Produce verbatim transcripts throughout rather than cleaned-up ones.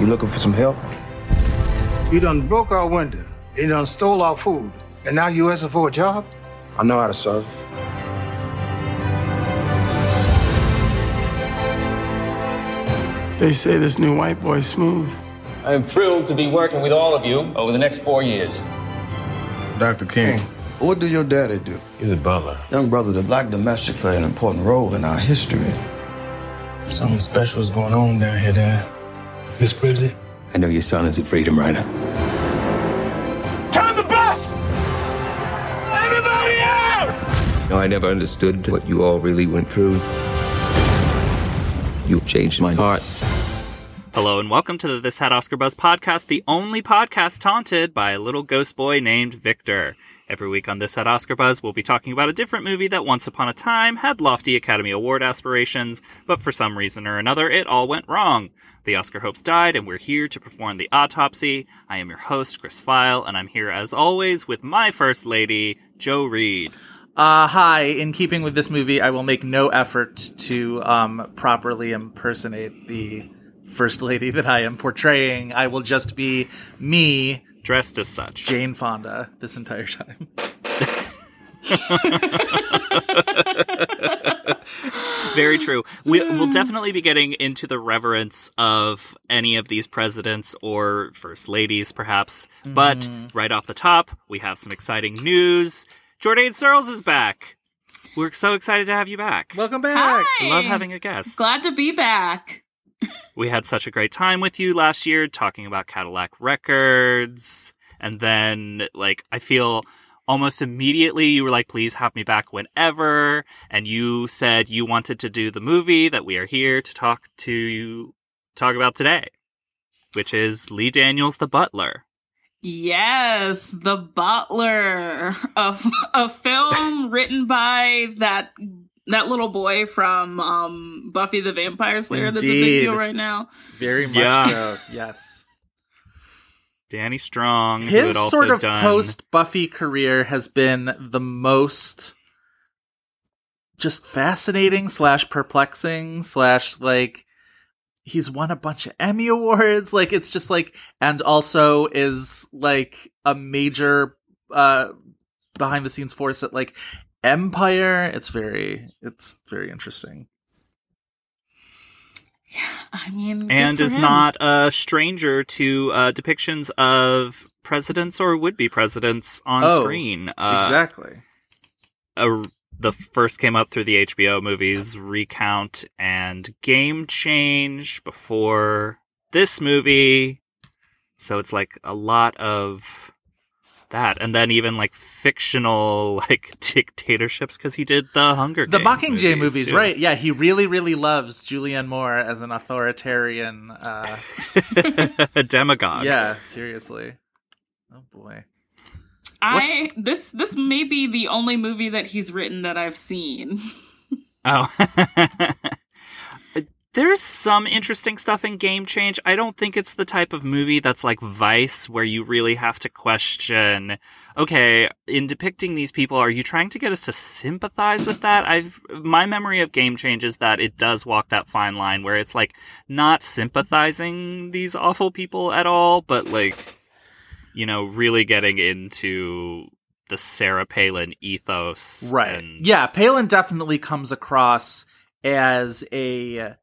You looking for some help? You done broke our window. You done stole our food. And now you asking for a job? I know how to serve. They say this new white boy's smooth. I am thrilled to be working with all of you over the next four years. Doctor King. What did your daddy do? He's a butler. Young brother, the black domestic played an important role in our history. Something special is going on down here, Dad. Mister President, I know your son is a freedom rider. Turn the bus! Everybody out! No, I never understood what you all really went through. You changed my heart. Hello and welcome to the This Had Oscar Buzz podcast, the only podcast taunted by a little ghost boy named Victor. Every week on This Had Oscar Buzz, we'll be talking about a different movie that once upon a time had lofty Academy Award aspirations, but for some reason or another, it all went wrong. The Oscar hopes died, and we're here to perform the autopsy. I am your host, Chris File, and I'm here, as always, with my first lady, Jo Reed. Uh, hi. In keeping with this movie, I will make no effort to um, properly impersonate the first lady that I am portraying. I will just be me... dressed as such. Jane Fonda this entire time. Very true. We, we'll definitely be getting into the reverence of any of these presidents or first ladies, perhaps. Mm. But right off the top, we have some exciting news. Jourdain Searles is back. We're so excited to have you back. Welcome back. Hi. Love having a guest. Glad to be back. We had such a great time with you last year talking about Cadillac Records. And then, like, I feel almost immediately you were like, please have me back whenever. And you said you wanted to do the movie that we are here to talk to talk about today, which is Lee Daniels, The Butler. Yes, The Butler, a, a film written by that That little boy from um, Buffy the Vampire Slayer. Indeed. That's a big deal right now. Very much yeah. so, yes. Danny Strong. His also sort of done... post-Buffy career has been the most just fascinating slash perplexing slash like he's won a bunch of Emmy Awards. Like it's just like, and also is like a major uh, behind-the-scenes force at like Empire. It's very, it's very interesting. Yeah, I mean, and is him. not a stranger to uh, depictions of presidents or would-be presidents on oh, screen. Uh, exactly. A, the first came up through the H B O movies Recount and Game Change before this movie, so it's like a lot of that, and then even like fictional like dictatorships, because he did the Hunger Games, the Mockingjay movies, movies right? Yeah, he really, really loves Julianne Moore as an authoritarian uh... demagogue. Yeah, seriously. Oh boy, I What's... this this may be the only movie that he's written that I've seen. Oh. There's some interesting stuff in Game Change. I don't think it's the type of movie that's like Vice, where you really have to question, okay, in depicting these people, are you trying to get us to sympathize with that? I've my memory of Game Change is that it does walk that fine line where it's like not sympathizing these awful people at all, but like, you know, really getting into the Sarah Palin ethos. Right. And... yeah, Palin definitely comes across as a...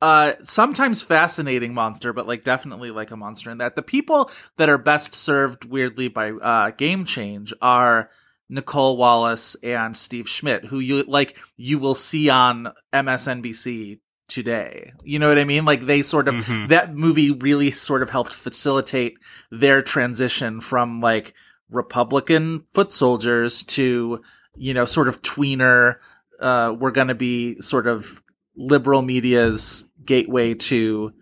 Uh, sometimes fascinating monster, but like definitely like a monster in that. The people that are best served, weirdly, by uh, Game Change are Nicole Wallace and Steve Schmidt, who you like you will see on M S N B C today. You know what I mean? Like they sort of mm-hmm. that movie really sort of helped facilitate their transition from like Republican foot soldiers to, you know, sort of tweener. Uh, we're gonna be sort of liberal media's gateway to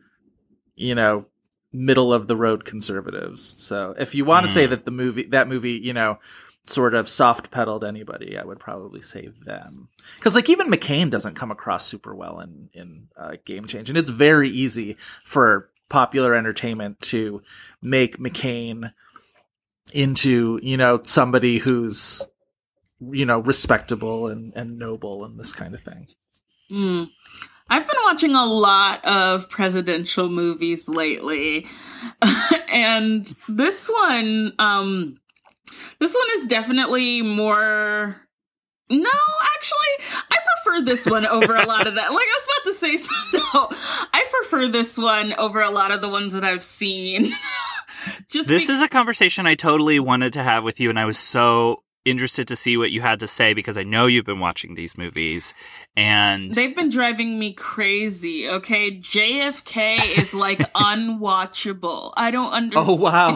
you know, middle of the road conservatives. So if you want to mm. say that the movie, that movie, you know, sort of soft pedaled anybody, I would probably say them. Because like even McCain doesn't come across super well in, in uh, Game Change. And it's very easy for popular entertainment to make McCain into, you know, somebody who's, you know, respectable and, and noble and this kind of thing. Mm. I've been watching a lot of presidential movies lately. And this one, um, this one is definitely more... No, actually, I prefer this one over a lot of that. Like, I was about to say, so no, I prefer this one over a lot of the ones that I've seen. Just This be- is a conversation I totally wanted to have with you, and I was so... interested to see what you had to say, because I know you've been watching these movies and they've been driving me crazy. Okay, J F K is like unwatchable. I don't understand. Oh wow.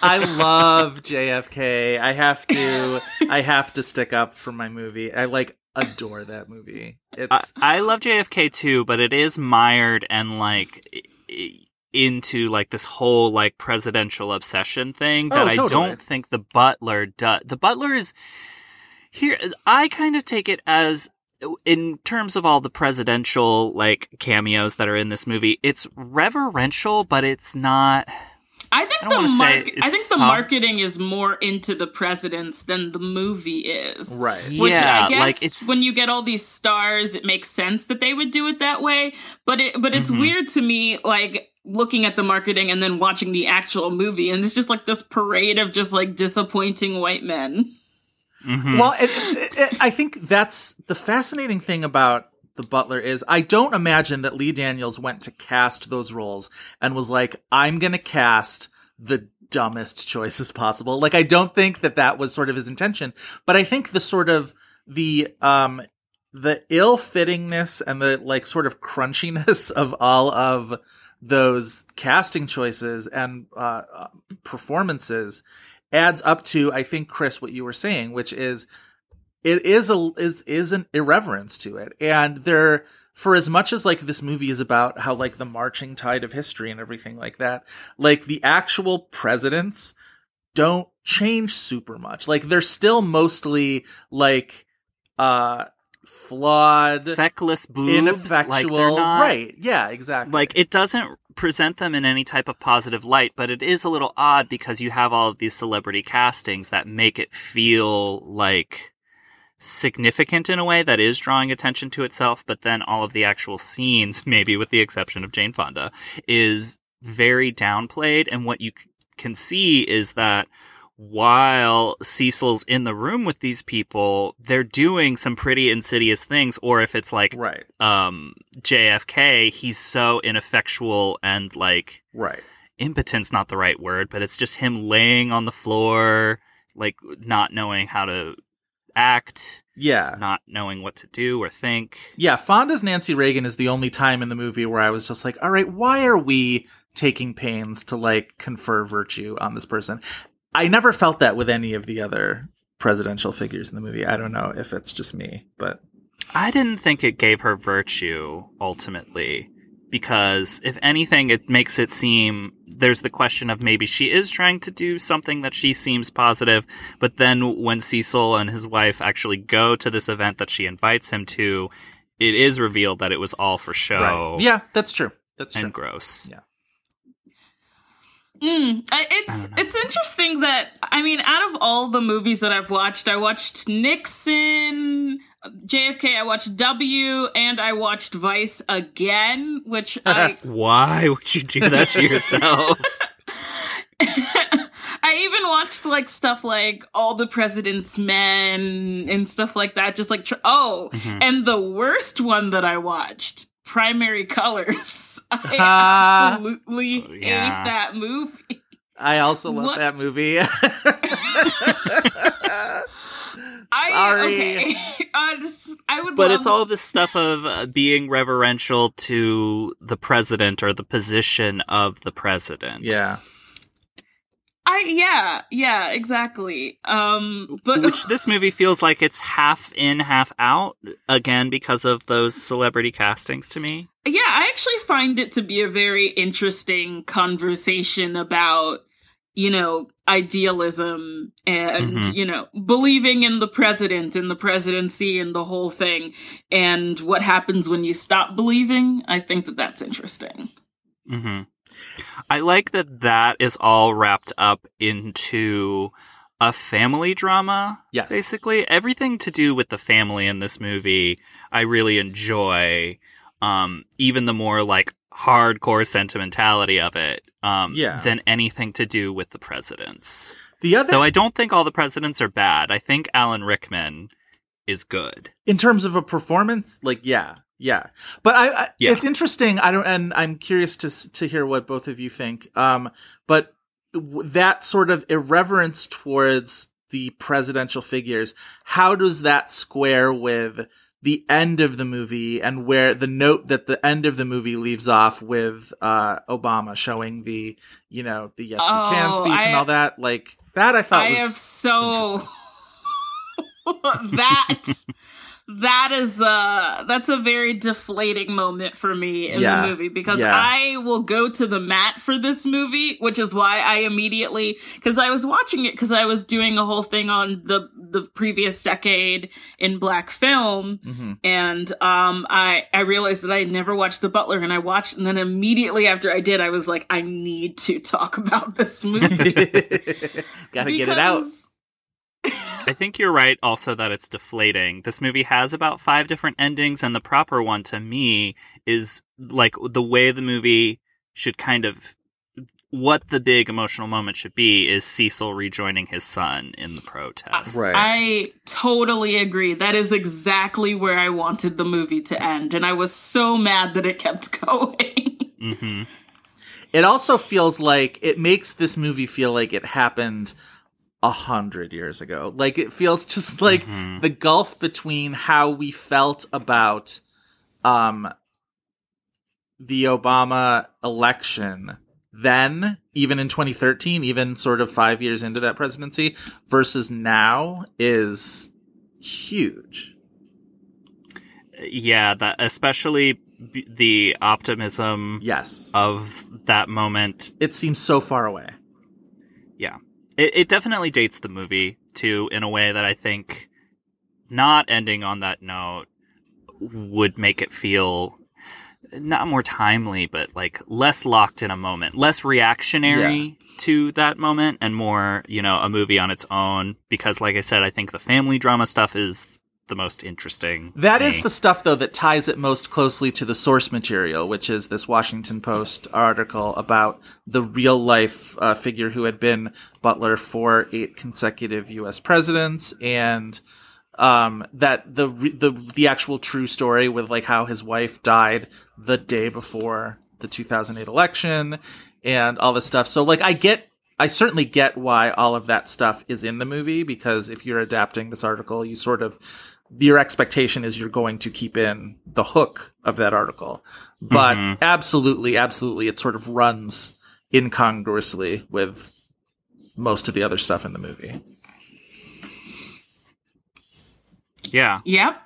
I love J F K. I have to I have to stick up for my movie. I like adore that movie. It's I, I love J F K too, but it is mired and like it, it, into like this whole like presidential obsession thing that oh, totally. I don't think the Butler does. The Butler is here. I kind of take it as, in terms of all the presidential like cameos that are in this movie, it's reverential, but it's not. I think I the mar- I think soft. The marketing is more into the presidents than the movie is. Right. Which yeah, I guess like it's... when you get all these stars, it makes sense that they would do it that way. But it but it's mm-hmm. weird to me, like looking at the marketing and then watching the actual movie, and it's just like this parade of just like disappointing white men. Mm-hmm. Well, it, it, it, I think that's the fascinating thing about The Butler is, I don't imagine that Lee Daniels went to cast those roles and was like, I'm going to cast the dumbest choices possible. Like, I don't think that that was sort of his intention, but I think the sort of the, um, the ill-fittingness and the like sort of crunchiness of all of those casting choices and, uh, performances adds up to, I think, Chris, what you were saying, which is, It is a is is an irreverence to it, and there, for as much as like this movie is about how like the marching tide of history and everything like that, like the actual presidents don't change super much. Like they're still mostly like uh, flawed, feckless boobs, ineffectual. Like not, right? Yeah, exactly. Like it doesn't present them in any type of positive light, but it is a little odd because you have all of these celebrity castings that make it feel like significant in a way that is drawing attention to itself, but then all of the actual scenes, maybe with the exception of Jane Fonda, is very downplayed. And what you c- can see is that while Cecil's in the room with these people, they're doing some pretty insidious things. Or if it's like right. um, J F K, he's so ineffectual and like right. impotent's not the right word, but it's just him laying on the floor, like not knowing how to act, yeah, not knowing what to do or think. Yeah, Fonda's Nancy Reagan is the only time in the movie where I was just like, all right, why are we taking pains to like confer virtue on this person? I never felt that with any of the other presidential figures in the movie. I don't know if it's just me, but I didn't think it gave her virtue ultimately, because if anything, it makes it seem there's the question of maybe she is trying to do something that she seems positive, but then when Cecil and his wife actually go to this event that she invites him to, it is revealed that it was all for show. Right. Yeah, that's true. That's and true. Gross. Yeah. Mm, it's it's interesting that, I mean, out of all the movies that I've watched, I watched Nixon, J F K, I watched W, and I watched Vice again, which I... Why would you do that to yourself? I even watched, like, stuff like All the President's Men and stuff like that, just like... Tr- oh, mm-hmm. And the worst one that I watched, Primary Colors. I absolutely uh, yeah. hate that movie. I also love what? that movie. Sorry. I, okay. I, just, I would but love... it's all this stuff of uh, being reverential to the president or the position of the president. Yeah. I yeah yeah exactly. Um, but which this movie feels like it's half in, half out again because of those celebrity castings to me. Yeah, I actually find it to be a very interesting conversation about, you know, idealism and, mm-hmm. you know, believing in the president and the presidency and the whole thing and what happens when you stop believing. I think that that's interesting. Mm-hmm. I like that that is all wrapped up into a family drama. Yes. Basically, everything to do with the family in this movie, I really enjoy. Um, even the more like hardcore sentimentality of it um, yeah. than anything to do with the presidents. The other, though, I don't think all the presidents are bad. I think Alan Rickman is good in terms of a performance. Like, yeah, yeah. But I, I yeah. it's interesting. I don't, and I'm curious to to hear what both of you think. Um, but that sort of irreverence towards the presidential figures, how does that square with the end of the movie and where the note that the end of the movie leaves off with uh, Obama showing the, you know, the yes oh, we can speech I, and all that, like that I thought I was I have so that that is uh that's a very deflating moment for me in yeah. the movie because yeah. I will go to the mat for this movie, which is why I immediately, because I was watching it because I was doing a whole thing on the the previous decade in black film, mm-hmm. and um I I realized that I had never watched The Butler, and I watched, and then immediately after I did, I was like, I need to talk about this movie. Gotta because- get it out. I think you're right also that it's deflating. This movie has about five different endings, and the proper one to me is like the way the movie should kind of, what the big emotional moment should be is Cecil rejoining his son in the protest. Right. I totally agree. That is exactly where I wanted the movie to end, and I was so mad that it kept going. Mm-hmm. It also feels like, it makes this movie feel like it happened a hundred years ago. Like, it feels just like mm-hmm. the gulf between how we felt about um, the Obama election then, even in twenty thirteen, even sort of five years into that presidency, versus now is huge. Yeah, that, especially b- the optimism yes. of that moment. It seems so far away. Yeah. It, it definitely dates the movie, too, in a way that I think not ending on that note would make it feel not more timely, but like less locked in a moment, less reactionary yeah. to that moment, and more, you know, a movie on its own. Because, like I said, I think the family drama stuff is the most interesting. That is the stuff, though, that ties it most closely to the source material, which is this Washington Post article about the real life uh, figure who had been Butler for eight consecutive U S presidents, and um, that the, the the actual true story with like how his wife died the day before the two thousand eight election and all this stuff. So like I get I certainly get why all of that stuff is in the movie, because if you're adapting this article, you sort of, your expectation is you're going to keep in the hook of that article. But mm-hmm. absolutely, absolutely, it sort of runs incongruously with most of the other stuff in the movie. Yeah. Yep.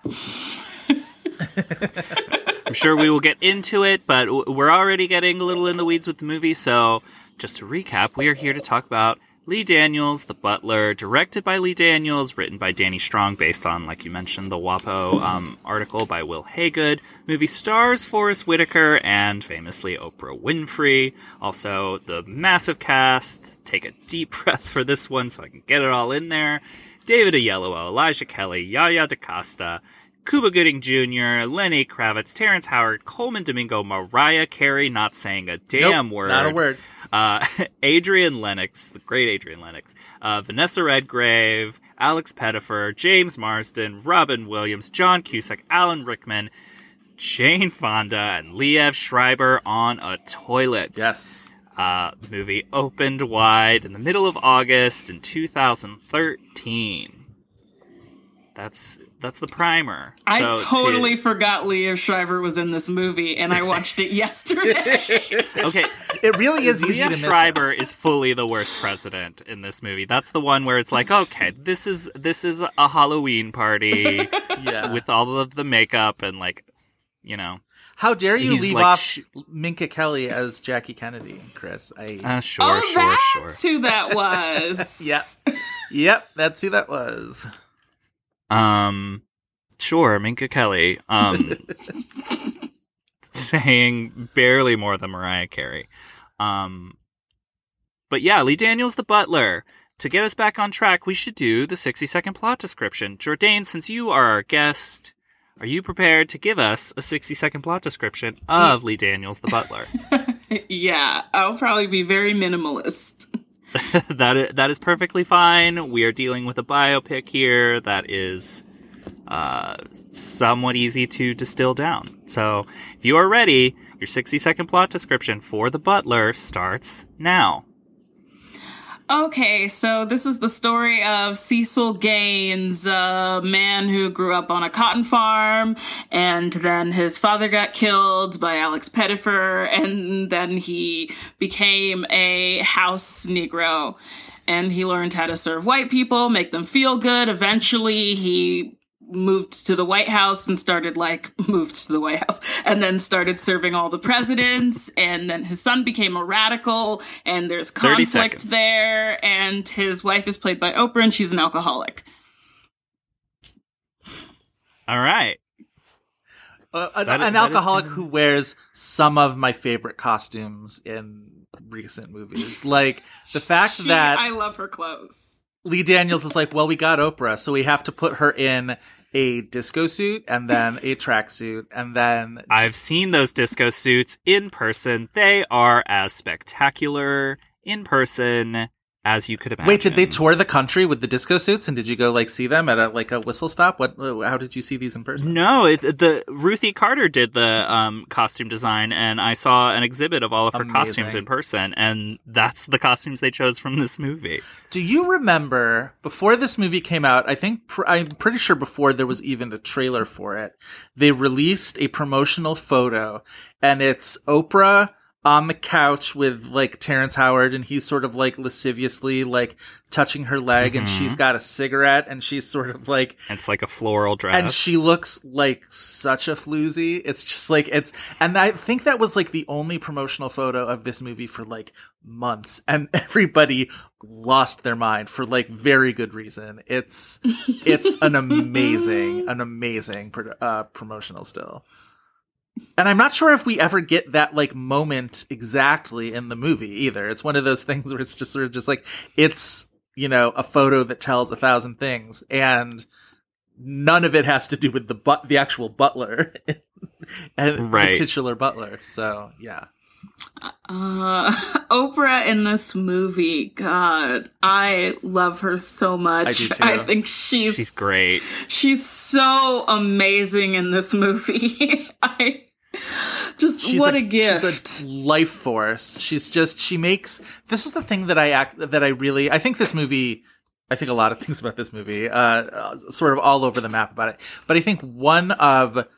I'm sure we will get into it, but we're already getting a little in the weeds with the movie, so just to recap, we are here to talk about Lee Daniels, The Butler, directed by Lee Daniels, written by Danny Strong, based on, like you mentioned, the WAPO um, article by Will Haygood. Movie stars Forrest Whitaker and, famously, Oprah Winfrey. Also, the massive cast. Take a deep breath for this one so I can get it all in there. David Oyelowo, Elijah Kelley, Yaya DaCosta, Cuba Gooding Junior, Lenny Kravitz, Terrence Howard, Colman Domingo, Mariah Carey, not saying a damn nope, word. Not a word. Uh, Adrian Lennox, the great Adrian Lennox, uh, Vanessa Redgrave, Alex Pettyfer, James Marsden, Robin Williams, John Cusack, Alan Rickman, Jane Fonda, and Liev Schreiber on a toilet. Yes. Uh, the movie opened wide in the middle of August in two thousand thirteen. That's that's the primer. I so totally to... forgot Liev Schreiber was in this movie, and I watched it yesterday. Okay, it really is easy to miss. Liev Schreiber is fully the worst president in this movie. That's the one where it's like, okay, this is this is a Halloween party yeah. with all of the makeup and like, you know. How dare you He's leave like, off sh- Minka Kelly as Jackie Kennedy, Chris? I uh, sure, oh, sure, that's sure. That's who that was. Yep, yep, that's who that was. Um, sure, Minka Kelly. Um, saying barely more than Mariah Carey. Um, but yeah, Lee Daniels, the butler. To get us back on track, we should do the sixty-second plot description. Jourdain, since you are our guest, are you prepared to give us a sixty-second plot description of Lee Daniels, the butler? Yeah, I'll probably be very minimalist. that, is, that is perfectly fine. We are dealing with a biopic here that is uh, somewhat easy to distill down. So if you are ready, your sixty-second plot description for the butler starts now. Okay, so this is the story of Cecil Gaines, a man who grew up on a cotton farm, and then his father got killed by Alex Pettyfer, and then he became a house Negro, and he learned how to serve white people, make them feel good. Eventually, he moved to the White House and started, like, moved to the White House and then started serving all the presidents. And then his son became a radical and there's conflict there. And his wife is played by Oprah and she's an alcoholic. All right. Uh, an that, an that alcoholic who wears some of my favorite costumes in recent movies. Like, the fact she, that... I love her clothes. Lee Daniels is like, well, we got Oprah, so we have to put her in a disco suit and then a tracksuit and then... Just... I've seen those disco suits in person. They are as spectacular in person as you could imagine. Wait, did they tour the country with the disco suits and did you go like see them at a, like a whistle stop? What? How did you see these in person? No, it, the Ruthie Carter did the um, costume design and I saw an exhibit of all of her Amazing. costumes in person and that's the costumes they chose from this movie. Do you remember before this movie came out, I think pr- I'm pretty sure before there was even a trailer for it, they released a promotional photo and it's Oprah on the couch with like Terrence Howard and he's sort of like lasciviously like touching her leg mm-hmm. and she's got a cigarette and she's sort of like it's like a floral dress and she looks like such a floozy. It's just like it's and I think that was like the only promotional photo of this movie for like months and everybody lost their mind for like very good reason. It's it's an amazing an amazing pro- uh, promotional still. And I'm not sure if we ever get that, like, moment exactly in the movie either. It's one of those things where it's just sort of just like, it's, you know, a photo that tells a thousand things. And none of it has to do with the but- the actual butler and right. the titular butler. So, yeah. Uh, Oprah in this movie, God, I love her so much. I do too. I think she's she's great. She's so amazing in this movie. I just she's what a, a gift. She's a life force. She's just she makes this is the thing that I act that I really I think this movie. I think a lot of things about this movie, uh, sort of all over the map about it. But I think one of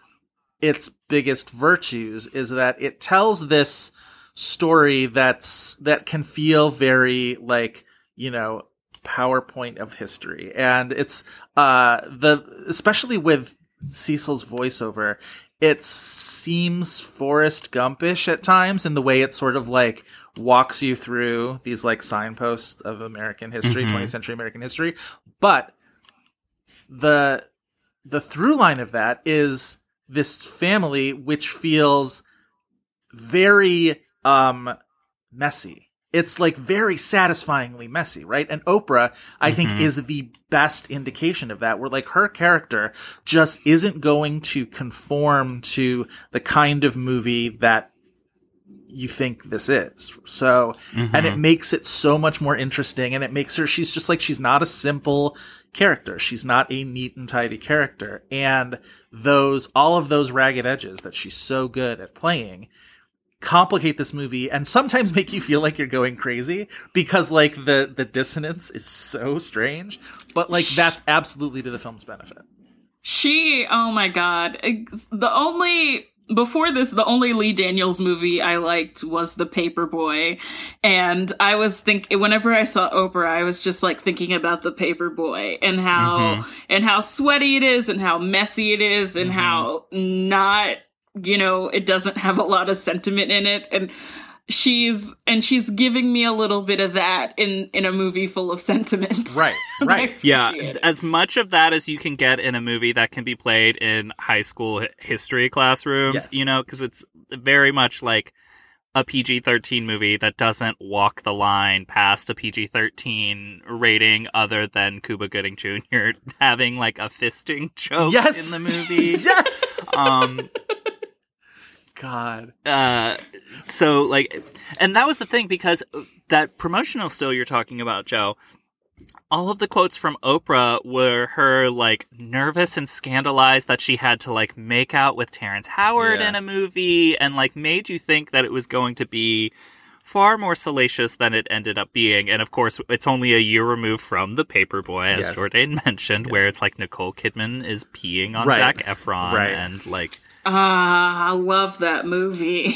its biggest virtues is that it tells this story that's that can feel very like, you know, PowerPoint of history. And it's uh the especially with Cecil's voiceover, it seems Forrest Gumpish at times in the way it sort of like walks you through these like signposts of American history, mm-hmm. twentieth century American history. But the the through line of that is this family, which feels very um, messy. It's like very satisfyingly messy, right? And Oprah, I mm-hmm. think, is the best indication of that, where like her character just isn't going to conform to the kind of movie that you think this is. So, mm-hmm. and it makes it so much more interesting. And it makes her, she's just like, she's not a simple character. She's not a neat and tidy character. And those, all of those ragged edges that she's so good at playing complicate this movie and sometimes make you feel like you're going crazy because like the, the dissonance is so strange, but like that's absolutely to the film's benefit. She, oh my God. The only, before this, the only Lee Daniels movie I liked was The Paperboy. And I was thinking, whenever I saw Oprah, I was just like thinking about The Paperboy and how, mm-hmm. and how sweaty it is and how messy it is and mm-hmm. how not, you know, it doesn't have a lot of sentiment in it. And she's, and she's giving me a little bit of that in, in a movie full of sentiment. Right, right. Yeah, it. As much of that as you can get in a movie that can be played in high school history classrooms, yes. you know, because it's very much like a P G thirteen movie that doesn't walk the line past a P G thirteen rating other than Cuba Gooding Junior having like a fisting joke yes. in the movie. yes! Um... God. Uh, so, like, and that was the thing, because that promotional still you're talking about, Joe, all of the quotes from Oprah were her, like, nervous and scandalized that she had to, like, make out with Terrence Howard yeah. in a movie, and, like, made you think that it was going to be far more salacious than it ended up being. And, of course, it's only a year removed from The Paperboy, as yes. Jourdain mentioned, yes. where it's, like, Nicole Kidman is peeing on right. Zac Efron right. and, like... Ah, uh, I love that movie.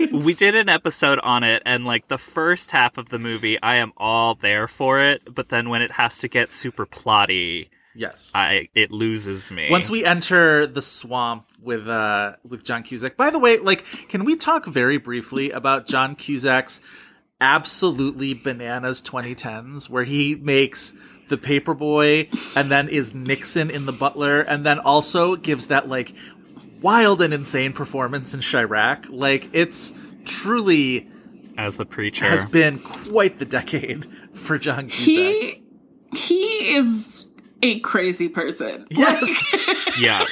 We did an episode on it, and, like, the first half of the movie, I am all there for it, but then when it has to get super plotty, yes, I it loses me. Once we enter the swamp with uh with John Cusack. By the way, like, can we talk very briefly about John Cusack's absolutely bananas twenty tens, where he makes The Paperboy, and then is Nixon in The Butler, and then also gives that, like, wild and insane performance in Chirac. Like, it's truly, as the preacher, has been quite the decade for John Cusack. He, he is a crazy person. Yes. Like, yeah.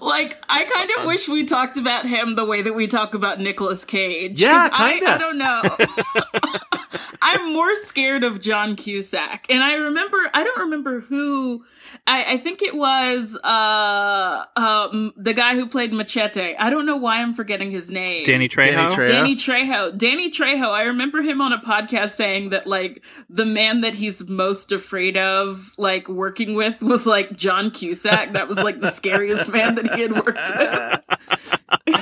Like, I kind of wish we talked about him the way that we talk about Nicolas Cage. Yeah, kind of. I, I don't know. I'm more scared of John Cusack. And I remember, I don't remember who, I, I think it was uh, um, the guy who played Machete. I don't know why I'm forgetting his name. Danny Trejo. Danny Trejo. Danny Trejo. Danny Trejo. I remember him on a podcast saying that, like, the man that he's most afraid of, like, working with was, like, John Cusack. That was, like, the scariest man that he had worked with.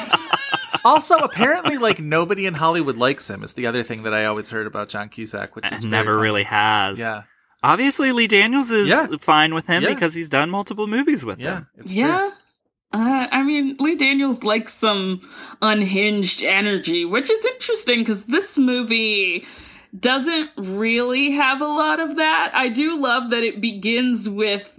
Also, apparently, like, nobody in Hollywood likes him is the other thing that I always heard about John Cusack, which is never funny. Really has. Yeah. Obviously, Lee Daniels is yeah. fine with him yeah. because he's done multiple movies with yeah, him. It's true. Yeah. Uh, I mean, Lee Daniels likes some unhinged energy, which is interesting because this movie doesn't really have a lot of that. I do love that it begins with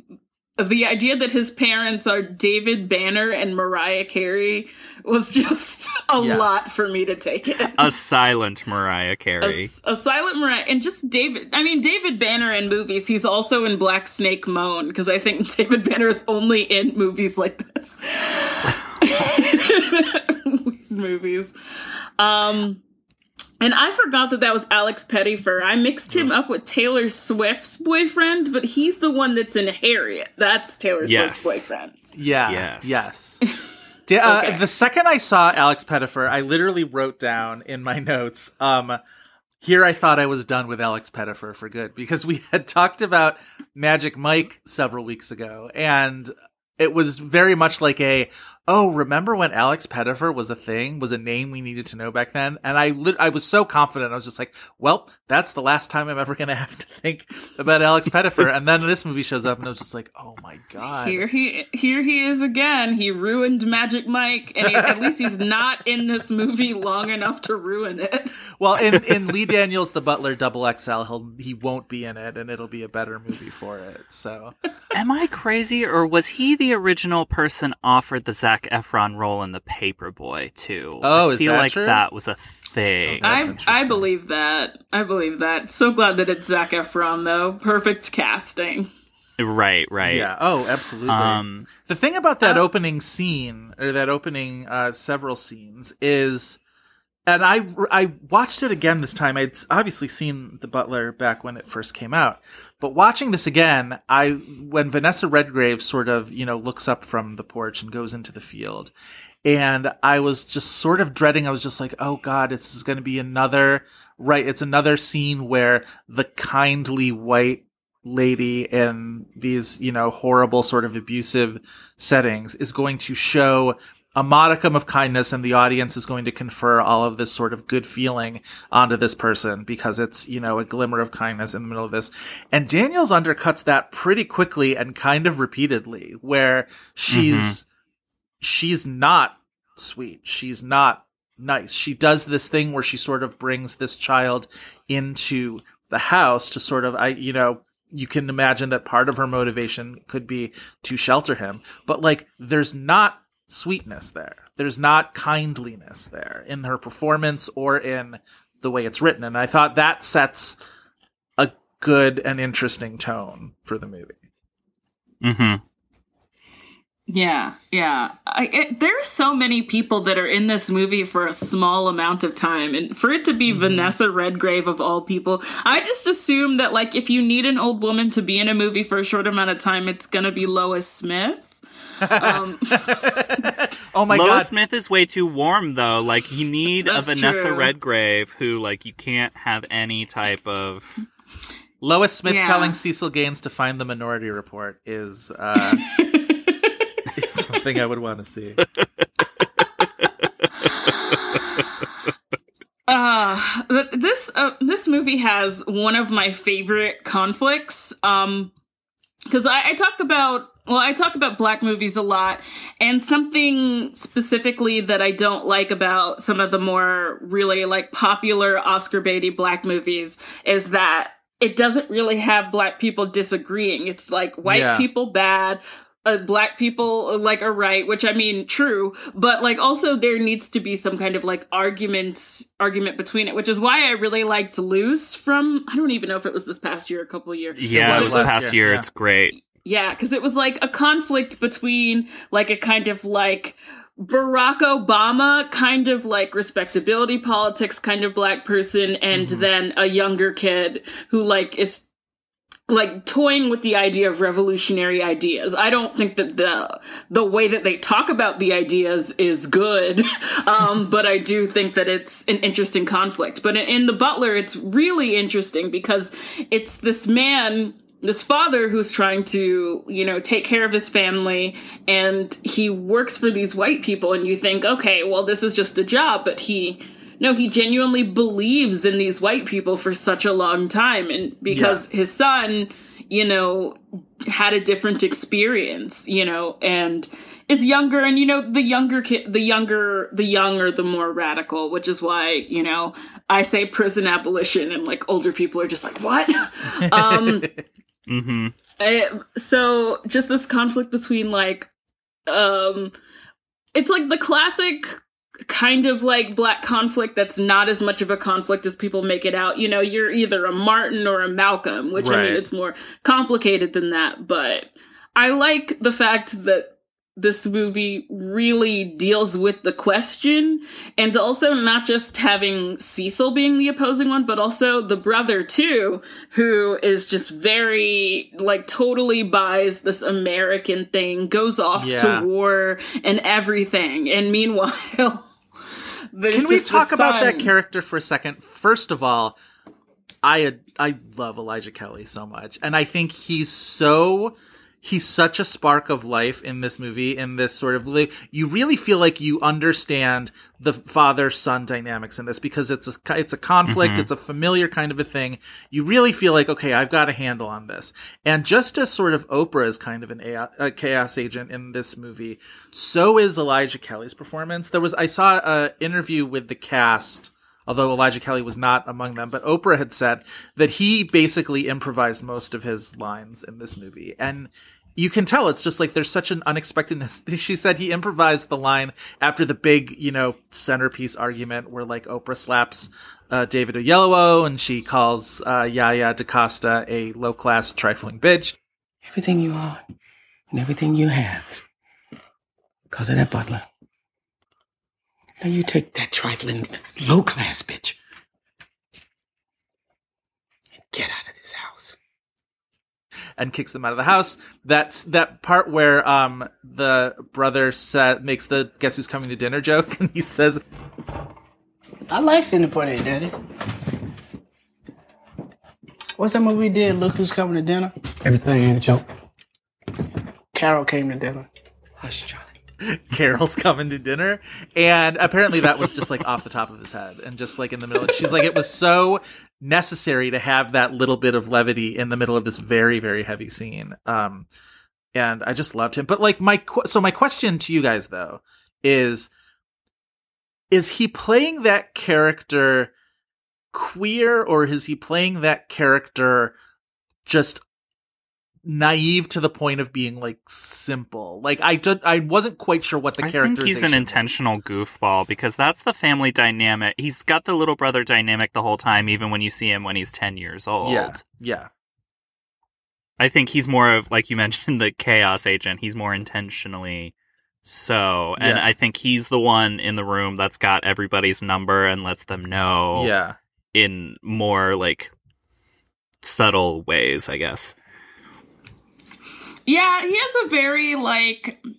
the idea that his parents are David Banner and Mariah Carey was just a yeah. lot for me to take in. A silent Mariah Carey. A, a silent Mariah. And just David. I mean, David Banner in movies. He's also in Black Snake Moan, because I think David Banner is only in movies like this. movies. Um... And I forgot that that was Alex Pettyfer. I mixed him up with Taylor Swift's boyfriend, but he's the one that's in Harriet. That's Taylor yes. Swift's boyfriend. Yeah. Yes. Yes. D- uh, okay. The second I saw Alex Pettyfer, I literally wrote down in my notes, um, here I thought I was done with Alex Pettyfer for good, because we had talked about Magic Mike several weeks ago, and it was very much like a, oh, remember when Alex Pettyfer was a thing, was a name we needed to know back then? And I lit- I was so confident. I was just like, well, that's the last time I'm ever going to have to think about Alex Pettyfer. And then this movie shows up, and I was just like, oh, my God. Here he here he is again. He ruined Magic Mike. And he, at least he's not in this movie long enough to ruin it. Well, in, in Lee Daniels' The Butler double X L, he'll, he won't be in it, and it'll be a better movie for it. So, am I crazy, or was he the original person offered the Zac Efron role in The Paperboy too? Oh, I is feel that like true? That was a thing. Oh, I, I believe that. I believe that. So glad that it's Zac Efron though. Perfect casting. Right, right. Yeah. Oh, absolutely. Um, the thing about that uh, opening scene, or that opening uh, several scenes, is, and I I watched it again this time. I'd obviously seen The Butler back when it first came out, but watching this again, I when Vanessa Redgrave sort of, you know, looks up from the porch and goes into the field, and I was just sort of dreading. I was just like, oh God, this is going to be another right. It's another scene where the kindly white lady in these, you know, horrible sort of abusive settings is going to show a modicum of kindness, and the audience is going to confer all of this sort of good feeling onto this person because it's, you know, a glimmer of kindness in the middle of this. And Daniels undercuts that pretty quickly and kind of repeatedly, where she's, mm-hmm. she's not sweet. She's not nice. She does this thing where she sort of brings this child into the house to sort of, I, you know, you can imagine that part of her motivation could be to shelter him, but like, there's not sweetness there. There's not kindliness there in her performance or in the way it's written. And I thought that sets a good and interesting tone for the movie. Mm-hmm. Yeah, yeah. I, it, there's so many people that are in this movie for a small amount of time, and for it to be mm-hmm. Vanessa Redgrave of all people, I just assume that like if you need an old woman to be in a movie for a short amount of time, it's gonna be Lois Smith. Um, oh my Lois God, Lois Smith is way too warm though. Like you need That's a Vanessa true. Redgrave who like you can't have any type of. Lois Smith yeah. telling Cecil Gaines to find the Minority Report is. Uh... Something I would want to see. Uh, this uh, this movie has one of my favorite conflicts. Um, because I, I talk about well, I talk about black movies a lot, and something specifically that I don't like about some of the more really like popular Oscar baity black movies is that it doesn't really have black people disagreeing. It's like white yeah. people bad. Uh, black people like are right, which I mean, true, but like also there needs to be some kind of like argument, argument between it, which is why I really liked Loose from, I don't even know if it was this past year, a couple of years. Yeah, it was this past year. year. Yeah. It's great. Yeah, because it was like a conflict between like a kind of like Barack Obama kind of like respectability politics kind of black person and mm-hmm. then a younger kid who like is like toying with the idea of revolutionary ideas. I don't think that the the way that they talk about the ideas is good, um, but I do think that it's an interesting conflict. But in, in The Butler, it's really interesting because it's this man, this father who's trying to, you know, take care of his family, and he works for these white people, and you think, okay, well, this is just a job, but he... No, he genuinely believes in these white people for such a long time. And because yeah. his son, you know, had a different experience, you know, and is younger. And, you know, the younger kid, the younger, the young are the more radical, which is why, you know, I say prison abolition and like older people are just like, what? um, mm-hmm. I, so just this conflict between like, um, it's like the classic kind of like black conflict that's not as much of a conflict as people make it out. You know, you're either a Martin or a Malcolm, which right. I mean, it's more complicated than that. But I like the fact that this movie really deals with the question, and also not just having Cecil being the opposing one, but also the brother too, who is just very like totally buys this American thing, goes off yeah. to war and everything. And meanwhile, There's Can we talk about that character for a second? First of all, I I love Elijah Kelley so much. And I think he's so he's such a spark of life in this movie, in this sort of li- you really feel like you understand the father-son dynamics in this because it's a it's a conflict, mm-hmm. it's a familiar kind of a thing. You really feel like, okay, I've got a handle on this. And just as sort of Oprah is kind of an a- a chaos agent in this movie, so is Elijah Kelley's performance. There was I saw an interview with the cast, although Elijah Kelley was not among them, but Oprah had said that he basically improvised most of his lines in this movie. And you can tell it's just like there's such an unexpectedness. She said he improvised the line after the big, you know, centerpiece argument where like Oprah slaps uh, David Oyelowo and she calls uh, Yaya DaCosta a low-class trifling bitch. Everything you are and everything you have is because of that butler. Now you take that trifling low-class bitch and get out of this house. And kicks them out of the house. That's that part where um the brother set, makes the guess who's coming to dinner joke, and he says, "I like seeing the party, Daddy." What's that movie we did? Look Who's Coming to Dinner? Everything Ain't a Joke. Carol came to dinner. Hush, Johnny. Carol's coming to dinner. And apparently that was just like off the top of his head and just like in the middle. And she's like, it was so necessary to have that little bit of levity in the middle of this very, very heavy scene. Um, and I just loved him. But like my, qu- so my question to you guys though is, is he playing that character queer, or is he playing that character just naive to the point of being like simple? Like I did, I wasn't quite sure what the I characterization. I think he's an intentional goofball because that's the family dynamic. He's got the little brother dynamic the whole time, even when you see him when he's ten years old. Yeah, yeah. I think he's more of, like you mentioned, the chaos agent. He's more intentionally so, and yeah. I think he's the one in the room that's got everybody's number and lets them know. Yeah. In more like subtle ways, I guess. Yeah, he has a very like uh,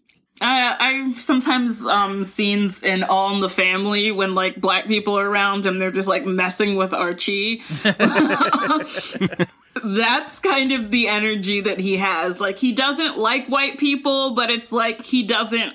I sometimes um, scenes in All in the Family when like black people are around and they're just like messing with Archie. That's kind of the energy that he has. Like he doesn't like white people, but it's like he doesn't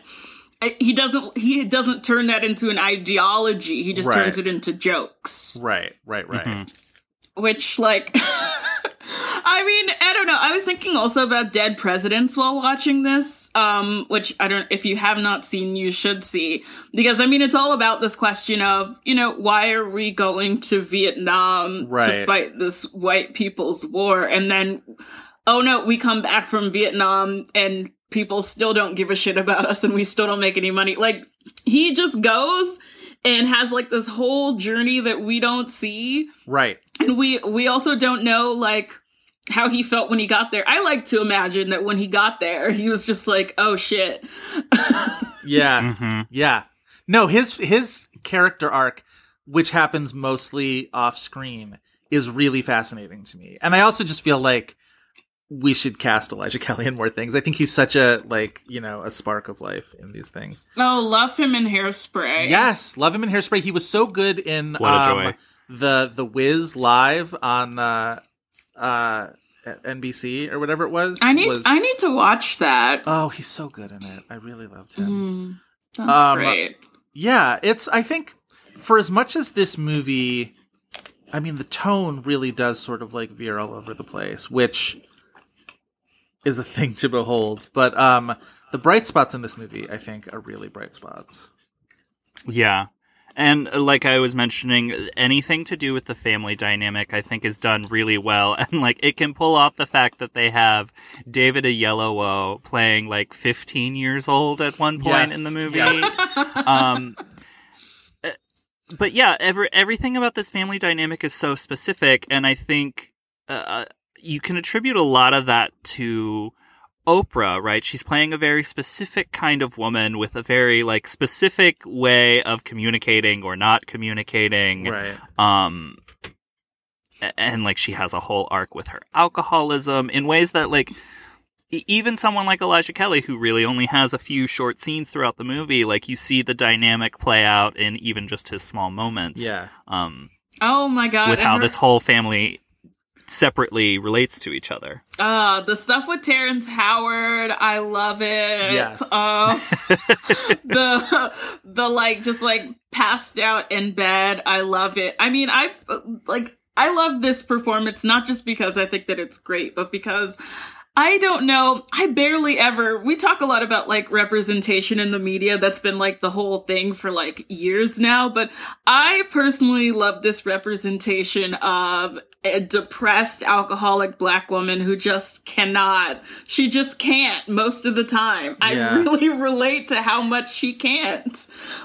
he doesn't he doesn't turn that into an ideology. He just right. turns it into jokes. Right, right, right. Mm-hmm. Which like I mean, I don't know. I was thinking also about Dead Presidents while watching this, um, which I don't if you have not seen, you should see. Because I mean, it's all about this question of, you know, why are we going to Vietnam right. to fight this white people's war? And then, oh no, we come back from Vietnam and people still don't give a shit about us and we still don't make any money. Like, he just goes and has like this whole journey that we don't see. Right. And we we also don't know like how he felt when he got there. I like to imagine that when he got there, he was just like, oh shit. Yeah. Mm-hmm. Yeah. No, his his character arc, which happens mostly off screen, is really fascinating to me. And I also just feel like we should cast Elijah Kelley in more things. I think he's such a, like, you know, a spark of life in these things. Oh, love him in Hairspray. Yes, love him in Hairspray. He was so good in what a um, joy. the the Wiz live on uh, uh, N B C or whatever it was. I need was... I need to watch that. Oh, he's so good in it. I really loved him. Mm, that's um, great. Yeah, it's. I think for as much as this movie, I mean, the tone really does sort of like veer all over the place, which is a thing to behold. But um, the bright spots in this movie, I think, are really bright spots. Yeah. And like I was mentioning, anything to do with the family dynamic, I think, is done really well. And like it can pull off the fact that they have David Oyelowo playing like fifteen years old at one point yes. in the movie. Yes. um, but yeah, every, everything about this family dynamic is so specific. And I think Uh, you can attribute a lot of that to Oprah, right? She's playing a very specific kind of woman with a very like specific way of communicating or not communicating. Right. Um, and like she has a whole arc with her alcoholism in ways that like even someone like Elijah Kelley, who really only has a few short scenes throughout the movie, like you see the dynamic play out in even just his small moments. Yeah. Um, oh my God. With and how her- this whole family separately relates to each other. Uh, the stuff with Terrence Howard, I love it. Yes. Uh, the the like just like passed out in bed, I love it. I mean, I like I love this performance not just because I think that it's great, but because I don't know, I barely ever, we talk a lot about like representation in the media. That's been like the whole thing for like years now, but I personally love this representation of a depressed alcoholic black woman who just cannot, she just can't most of the time. Yeah. I really relate to how much she can't.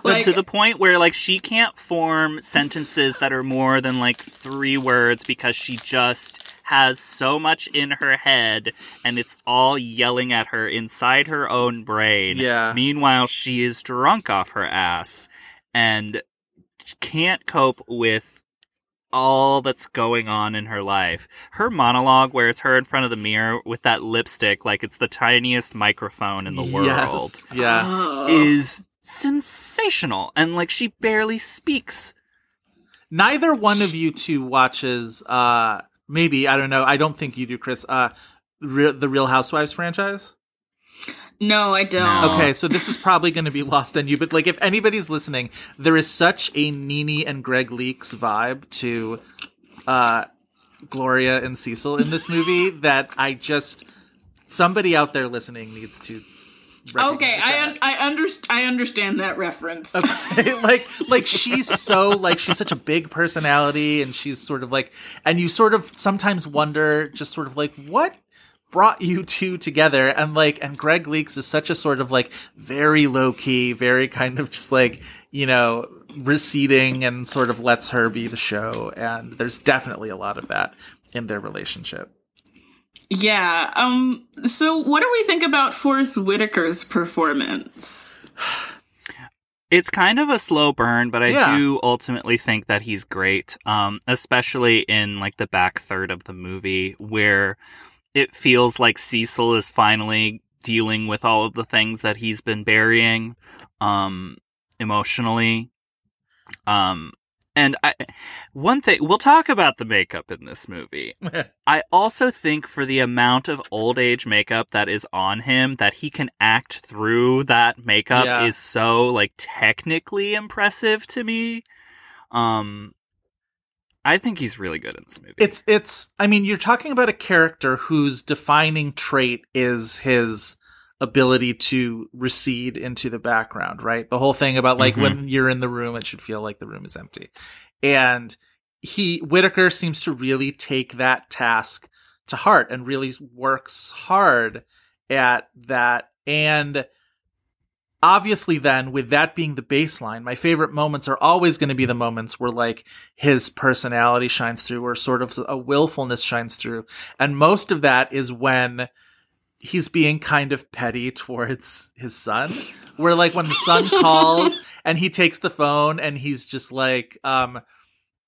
Like, and to the point where like she can't form sentences that are more than like three words because she just has so much in her head and it's all yelling at her inside her own brain. Yeah. Meanwhile, she is drunk off her ass and can't cope with all that's going on in her life. Her monologue where it's her in front of the mirror with that lipstick like it's the tiniest microphone in the yes. world yeah. oh. is sensational. And like she barely speaks. Neither one of you two watches uh maybe, I don't know. I don't think you do, Chris. Uh, re- the Real Housewives franchise? No, I don't. No. Okay, so this is probably going to be lost on you, but like, if anybody's listening, there is such a Nene and Greg Leeks vibe to uh, Gloria and Cecil in this movie that I just, somebody out there listening needs to. Okay, I un- I underst- I understand that reference. Okay, like like she's so like she's such a big personality, and she's sort of like, and you sort of sometimes wonder just sort of like what brought you two together, and like, and Greg Leeks is such a sort of like very low key, very kind of just like, you know, receding and sort of lets her be the show, and there's definitely a lot of that in their relationship. Yeah. Um, so what do we think about Forrest Whitaker's performance? It's kind of a slow burn, but I yeah. do ultimately think that he's great, um, especially in like the back third of the movie where it feels like Cecil is finally dealing with all of the things that he's been burying um, emotionally. Um And I, one thing, we'll talk about the makeup in this movie. I also think for the amount of old age makeup that is on him, that he can act through that makeup yeah. is so, like, technically impressive to me. Um, I think he's really good in this movie. It's, it's, I mean, you're talking about a character whose defining trait is his ability to recede into the background, right? The whole thing about like mm-hmm. when you're in the room, it should feel like the room is empty. And he, Whitaker seems to really take that task to heart and really works hard at that. And obviously then, with that being the baseline, my favorite moments are always going to be the moments where like his personality shines through or sort of a willfulness shines through. And most of that is when he's being kind of petty towards his son, where like when the son calls and he takes the phone and he's just like, um,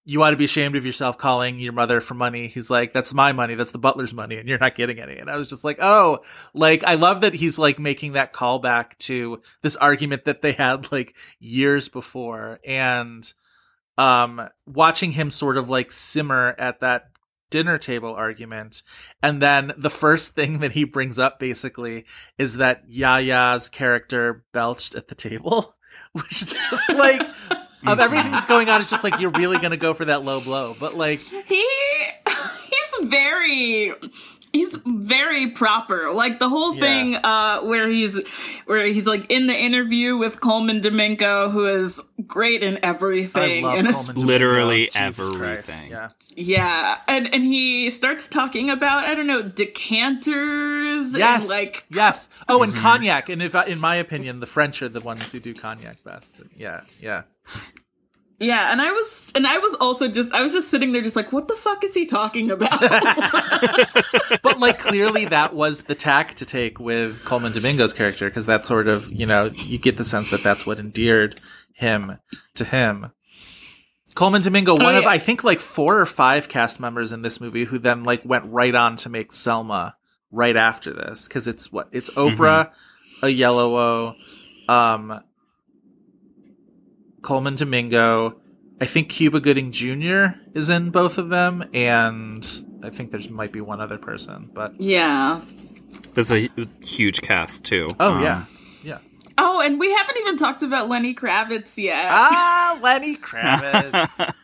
you ought to be ashamed of yourself calling your mother for money. He's like, that's my money. That's the butler's money. And you're not getting any. And I was just like, oh, like, I love that he's like making that callback to this argument that they had like years before, and um, watching him sort of like simmer at that dinner table argument. And then the first thing that he brings up basically is that Yaya's character belched at the table, which is just like, of everything that's going on, it's just like, you're really gonna go for that low blow. But like, he he's very he's very proper. Like the whole yeah. thing uh where he's where he's like in the interview with Colman Domingo, who is great in everything. I love and Colman literally Domingo. Everything. Yeah. Yeah. And and he starts talking about, I don't know, decanters yes. and like Yes. Oh, and mm-hmm. cognac. And if in my opinion, the French are the ones who do cognac best. Yeah. Yeah. Yeah, and I was, and I was also just, I was just sitting there, just like, what the fuck is he talking about? But like, clearly, that was the tack to take with Colman Domingo's character, because that sort of, you know, you get the sense that that's what endeared him to him. Colman Domingo, one oh, yeah. of I think like four or five cast members in this movie who then like went right on to make Selma right after this, because it's what it's Oprah, mm-hmm. Oyelowo, um. Colman Domingo, I think Cuba Gooding Junior is in both of them, and I think there's might be one other person, but yeah, there's a huge cast too. Oh um, yeah, yeah. Oh, and we haven't even talked about Lenny Kravitz yet. Ah, Lenny Kravitz.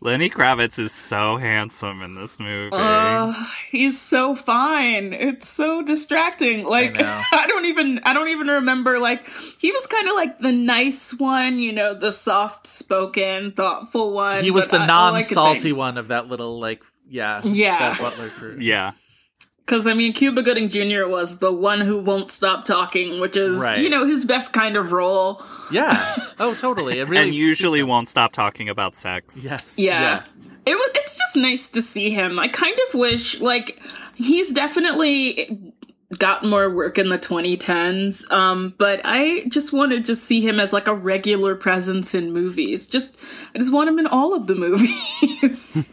Lenny Kravitz is so handsome in this movie. Uh, he's so fine. It's so distracting. Like I, I don't even I don't even remember, like he was kind of like the nice one, you know, the soft-spoken, thoughtful one. He was the I, non-salty one of that little like yeah, yeah. that butler crew. Yeah. Because, I mean, Cuba Gooding Junior was the one who won't stop talking, which is, right. you know, his best kind of role. Yeah. Oh, totally. It really and usually won't stop talking about sex. Yes. Yeah. yeah. It was. It's just nice to see him. I kind of wish, like, he's definitely got more work in the twenty tens, um, but I just want to just see him as, like, a regular presence in movies. Just, I just want him in all of the movies.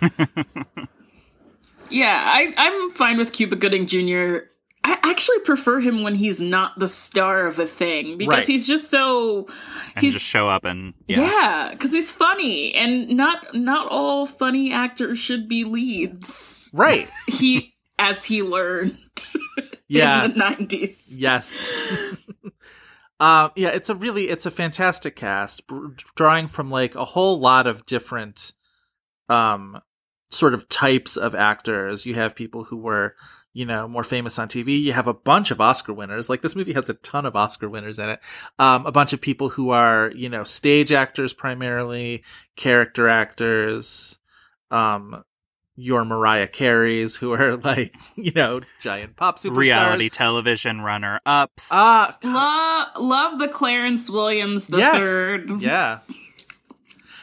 Yeah, I, I'm fine with Cuba Gooding Junior I actually prefer him when he's not the star of a thing, because right. he's just so... And he's, just show up and... Yeah, because yeah, he's funny, and not not all funny actors should be leads. Right. He, as he learned yeah. in the nineties. Yes. uh, yeah, it's a really, it's a fantastic cast, drawing from like a whole lot of different um, sort of types of actors. You have people who were... you know, more famous on T V. You have a bunch of Oscar winners. Like, this movie has a ton of Oscar winners in it. Um, a bunch of people who are, you know, stage actors primarily, character actors, um, your Mariah Careys, who are, like, you know, giant pop superstars. Reality television runner-ups. Uh, Lo- love the Clarence Williams the yes, third. Yeah.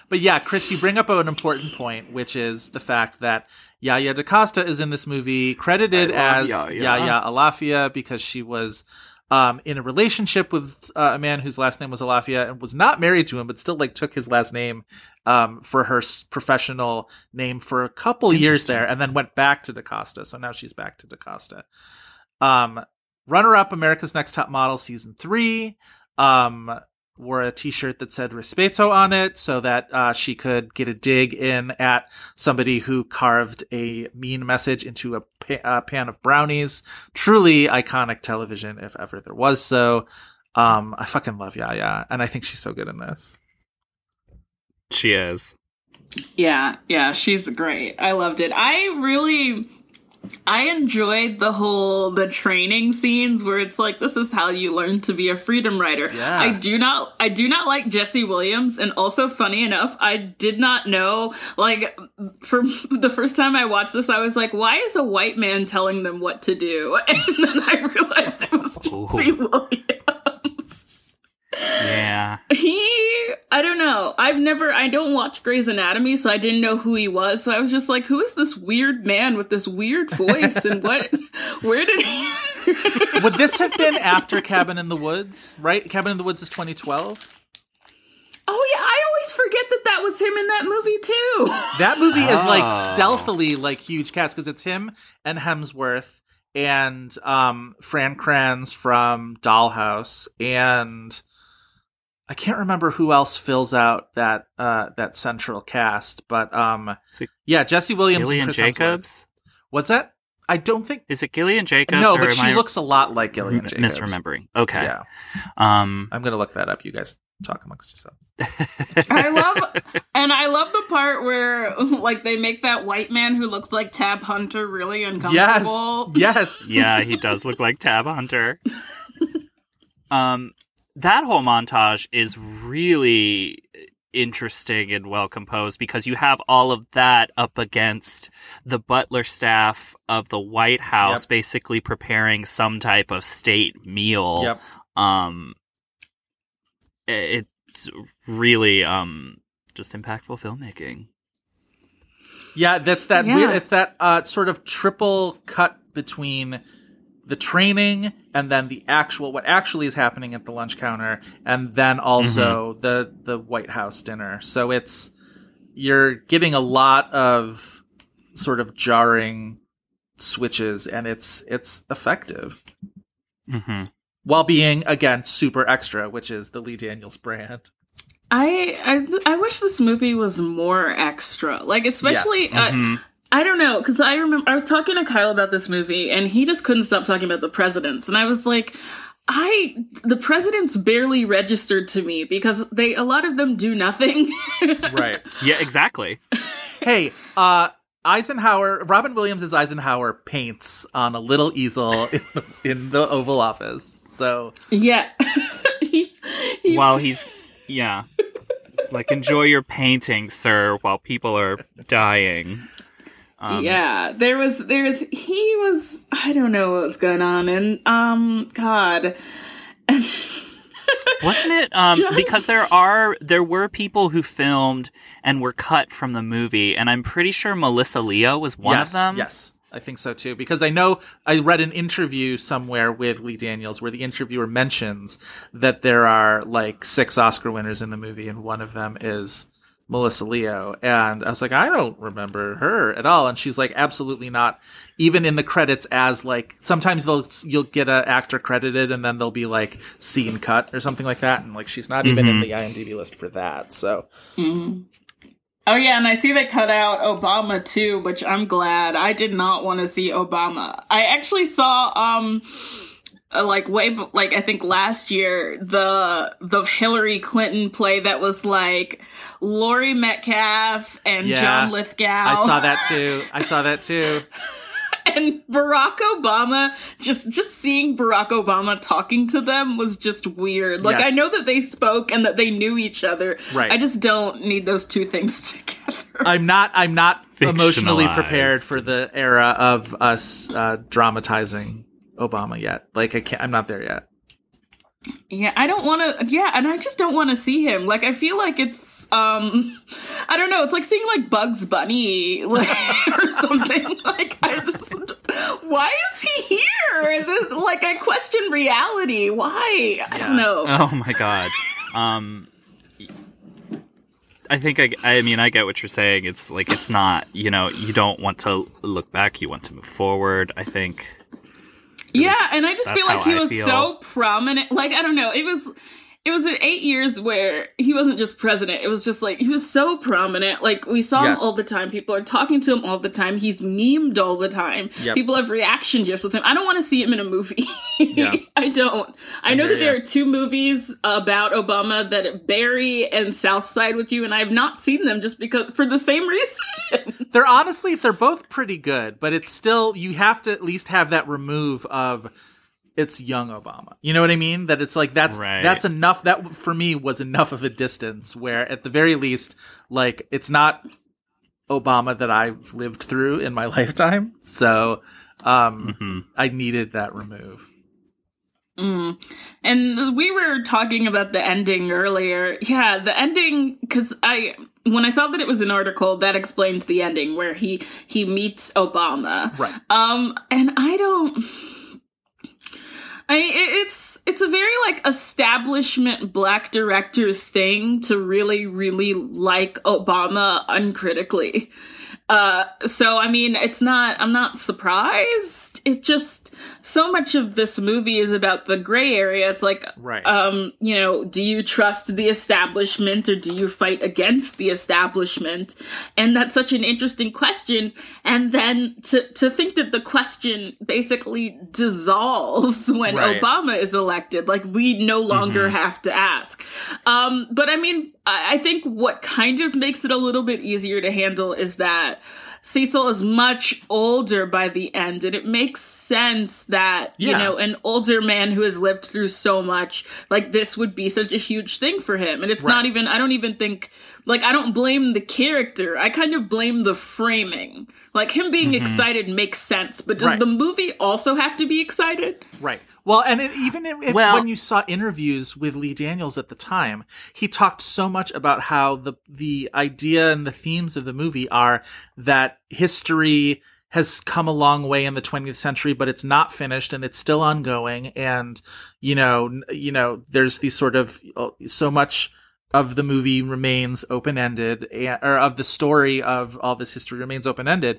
But yeah, Chris, you bring up an important point, which is the fact that Yaya DaCosta is in this movie, credited as Yaya. Yaya Alafia, because she was um, in a relationship with uh, a man whose last name was Alafia and was not married to him, but still like took his last name um, for her professional name for a couple years there, and then went back to DaCosta. So now she's back to DaCosta. Um, runner-up, America's Next Top Model, season three. Um, wore a t-shirt that said Respeto on it so that uh, she could get a dig in at somebody who carved a mean message into a, pa- a pan of brownies. Truly iconic television, if ever there was so. Um, I fucking love Yaya, and I think she's so good in this. She is. Yeah, yeah, she's great. I loved it. I really... I enjoyed the whole, the training scenes where it's like, this is how you learn to be a freedom rider. Yeah. I do not, I do not like Jesse Williams. And also, funny enough, I did not know, like, for the first time I watched this, I was like, why is a white man telling them what to do? And then I realized it was Jesse Williams. Yeah. He, I don't know. I've never, I don't watch Grey's Anatomy, so I didn't know who he was. So I was just like, who is this weird man with this weird voice? And what, where did he? Would this have been after Cabin in the Woods, right? Cabin in the Woods is twenty twelve. Oh, yeah. I always forget that that was him in that movie, too. That movie oh. is like stealthily like huge cast, because it's him and Hemsworth and um, Fran Kranz from Dollhouse and... I can't remember who else fills out that uh, that central cast, but um, yeah, Jesse Williams. Gillian and Jacobs? What's that? I don't think... Is it Gillian Jacobs? No, but she I... looks a lot like Gillian Jacobs. Misremembering. Okay. Yeah. Um, I'm going to look that up. You guys talk amongst yourselves. I love... And I love the part where like they make that white man who looks like Tab Hunter really uncomfortable. Yes. Yes. Yeah, he does look like Tab Hunter. Um... That whole montage is really interesting and well composed, because you have all of that up against the butler staff of the White House, yep, basically preparing some type of state meal. Yep. Um, it's really um, just impactful filmmaking. Yeah, that's that yeah. weird. It's that uh, sort of triple cut between the training and then the actual, what actually is happening at the lunch counter, and then also mm-hmm. the, the White House dinner. So it's, you're getting a lot of sort of jarring switches, and it's, it's effective mm-hmm. while being, again, super extra, which is the Lee Daniels brand. I, I, I wish this movie was more extra, like, especially, yes. uh, mm-hmm. I don't know, because I remember I was talking to Kyle about this movie, and he just couldn't stop talking about the presidents. And I was like, I the presidents barely registered to me, because they a lot of them do nothing. Right. Yeah, exactly. Hey, uh, Eisenhower, Robin Williams as Eisenhower paints on a little easel in the, in the Oval Office. So yeah. he, he, While he's, yeah. It's like, enjoy your painting, sir, while people are dying. Um, yeah, there was, there was, he was, I don't know what was going on, and, um, God. Wasn't it, um, John... because there are, there were people who filmed and were cut from the movie, and I'm pretty sure Melissa Leo was one yes, of them. Yes, I think so too, because I know, I read an interview somewhere with Lee Daniels where the interviewer mentions that there are, like, six Oscar winners in the movie, and one of them is Melissa Leo. And I was like, I don't remember her at all. And she's like, absolutely not. Even in the credits as like, sometimes they'll, you'll get an actor credited and then they'll be like scene cut or something like that. And like, she's not mm-hmm. even in the IMDb list for that. So. Mm-hmm. Oh yeah. And I see they cut out Obama too, which I'm glad. I did not want to see Obama. I actually saw, um, like way, like I think last year, the the Hillary Clinton play that was like Laurie Metcalf and yeah, John Lithgow. I saw that too. I saw that too. And Barack Obama, just just seeing Barack Obama talking to them was just weird. Like yes. I know that they spoke and that they knew each other. Right. I just don't need those two things together. I'm not. I'm not emotionally prepared for the era of us uh, dramatizing Obama yet. Like I can't, I'm not there yet. Yeah, I don't want to. Yeah, and I just don't want to see him. Like I feel like it's, um, I don't know. It's like seeing like Bugs Bunny like, or something. Like I just, why is he here? This, like I question reality. Why? Yeah. I don't know. Oh my god. Um, I think I. I mean, I get what you're saying. It's like it's not. You know, you don't want to look back. You want to move forward. I think. Yeah, and I just feel like he was so prominent. Like, I don't know. It was it was an eight years where he wasn't just president. It was just like he was so prominent. Like, we saw yes. him all the time. People are talking to him all the time. He's memed all the time. Yep. People have reaction gifs with him. I don't want to see him in a movie. Yeah. I don't. I, I know that there you. are two movies about Obama that Barry and South Side with You, and I have not seen them just because for the same reason. They're honestly, they're both pretty good, but it's still, you have to at least have that remove of it's young Obama. You know what I mean? That it's like, that's, right. that's enough. That for me was enough of a distance where at the very least, like it's not Obama that I've lived through in my lifetime. So um, mm-hmm. I needed that remove. Mm. And we were talking about the ending earlier. Yeah, the ending, because I... When I saw that it was an article, that explained the ending where he, he meets Obama. Right. Um, and I don't... I it's it's a very, like, establishment black director thing to really, really like Obama uncritically. Uh, so, I mean, it's not... I'm not surprised. It just... So much of this movie is about the gray area. It's like, right. um, you know, do you trust the establishment or do you fight against the establishment? And that's such an interesting question. And then to, to think that the question basically dissolves when right. Obama is elected. Like, we no longer mm-hmm. have to ask. Um, but I mean, I, I think what kind of makes it a little bit easier to handle is that Cecil is much older by the end, and it makes sense that, yeah. you know, an older man who has lived through so much, like, this would be such a huge thing for him. And it's right. not even, I don't even think, like, I don't blame the character. I kind of blame the framing. Like, him being mm-hmm. excited makes sense, but does right. the movie also have to be excited? Right. Well, and it, even if, well, when you saw interviews with Lee Daniels at the time, he talked so much about how the the idea and the themes of the movie are that history has come a long way in the twentieth century, but it's not finished and it's still ongoing. And, you know, you know, there's these sort of so much of the movie remains open ended, or of the story of all this history remains open ended.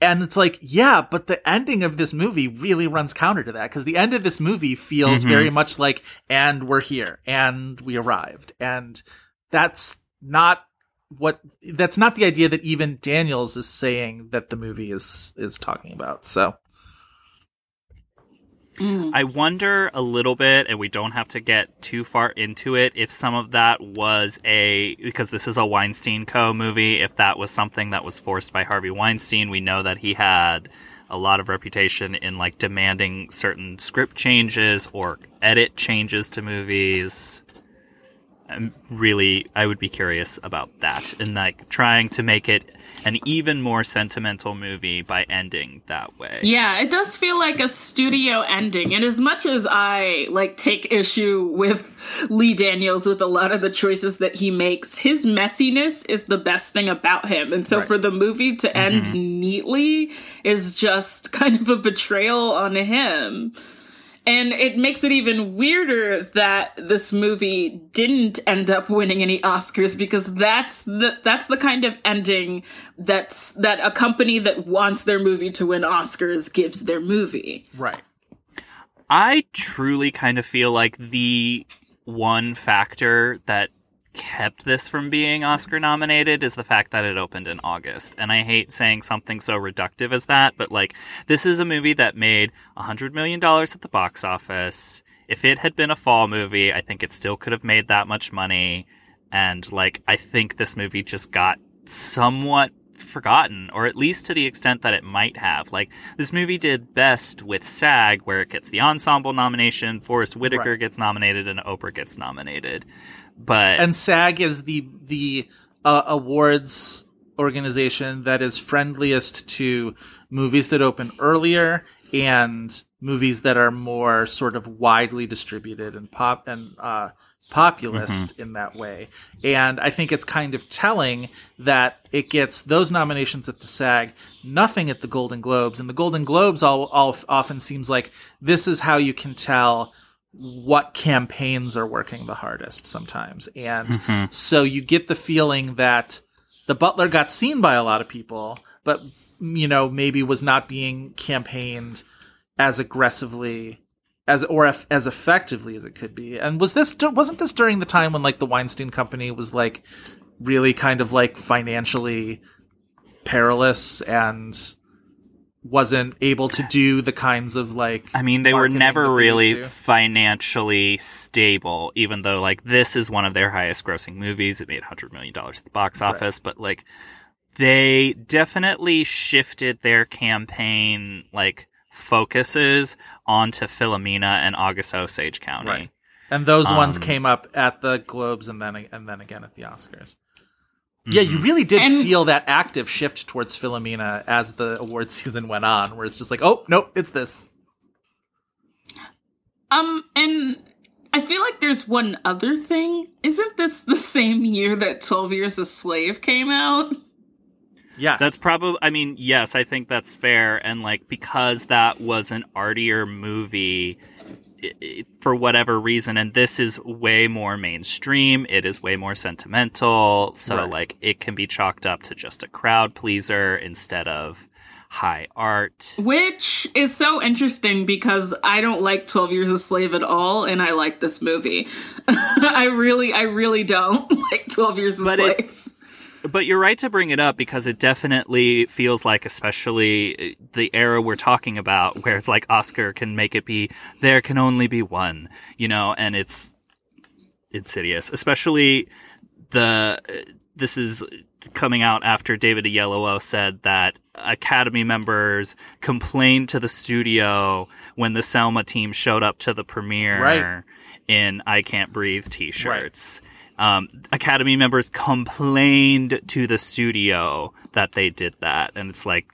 And it's like, yeah, but the ending of this movie really runs counter to that, because the end of this movie feels mm-hmm. very much like, and we're here, and we arrived. And that's not what that's not the idea that even Daniels is saying that the movie is is talking about. So mm. I wonder a little bit, and we don't have to get too far into it, if some of that was a, because this is a Weinstein Co. movie, if that was something that was forced by Harvey Weinstein. We know that he had a lot of reputation in, like, demanding certain script changes or edit changes to movies. I'm really, I would be curious about that, and, like, trying to make it an even more sentimental movie by ending that way. Yeah, it does feel like a studio ending. And as much as I, like, take issue with Lee Daniels with a lot of the choices that he makes, his messiness is the best thing about him. And so right. for the movie to end mm-hmm. neatly is just kind of a betrayal on him. And it makes it even weirder that this movie didn't end up winning any Oscars, because that's the that's the kind of ending that's that a company that wants their movie to win Oscars gives their movie. Right. I truly kind of feel like the one factor that kept this from being Oscar nominated is the fact that it opened in August. And I hate saying something so reductive as that, but like, this is a movie that made one hundred million dollars at the box office. If it had been a fall movie, I think it still could have made that much money. And like, I think this movie just got somewhat forgotten, or at least to the extent that it might have. Like, this movie did best with SAG, where it gets the ensemble nomination, Forrest Whitaker right. gets nominated, and Oprah gets nominated. But and SAG is the the uh, awards organization that is friendliest to movies that open earlier and movies that are more sort of widely distributed and pop and uh populist mm-hmm. in that way. And I think it's kind of telling that it gets those nominations at the SAG, nothing at the Golden Globes. And the Golden Globes all, all often seems like this is how you can tell what campaigns are working the hardest sometimes. And mm-hmm. so you get the feeling that The Butler got seen by a lot of people, but, you know, maybe was not being campaigned as aggressively As or as, as effectively as it could be. And was this wasn't this during the time when like the Weinstein Company was like really kind of like financially perilous and wasn't able to do the kinds of like, I mean, they were never really financially stable, even though like this is one of their highest grossing movies. It made one hundred million dollars at the box office, right. but like they definitely shifted their campaign like focuses onto Philomena and August Osage County. Right. And those um, ones came up at the Globes and then and then again at the Oscars. Mm-hmm. Yeah, you really did and, feel that active shift towards Philomena as the award season went on, where it's just like, oh, nope, it's this. Um, and I feel like there's one other thing. Isn't this the same year that twelve years a slave came out? Yes. That's probably, I mean, yes, I think that's fair. And, like, because that was an artier movie, it, it, for whatever reason, and this is way more mainstream, it is way more sentimental, so, right. like, it can be chalked up to just a crowd pleaser instead of high art. Which is so interesting, because I don't like twelve years a slave at all, and I like this movie. I really, I really don't like twelve years a slave. It, But you're right to bring it up, because it definitely feels like, especially the era we're talking about, where it's like Oscar can make it be, there can only be one, you know, and it's insidious. Especially the, this is coming out after David Oyelowo said that Academy members complained to the studio when the Selma team showed up to the premiere right. in I Can't Breathe t-shirts. Right. Um, Academy members complained to the studio that they did that. And it's like,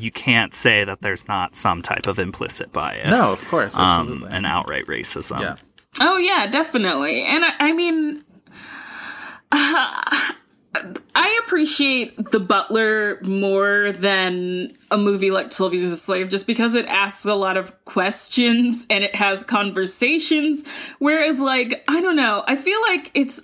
you can't say that there's not some type of implicit bias. No, of course. Absolutely. Um, and outright racism. Yeah. Oh, yeah, definitely. And I, I mean, uh, I appreciate The Butler more than a movie like twelve years a slave, just because it asks a lot of questions and it has conversations. Whereas, like, I don't know, I feel like it's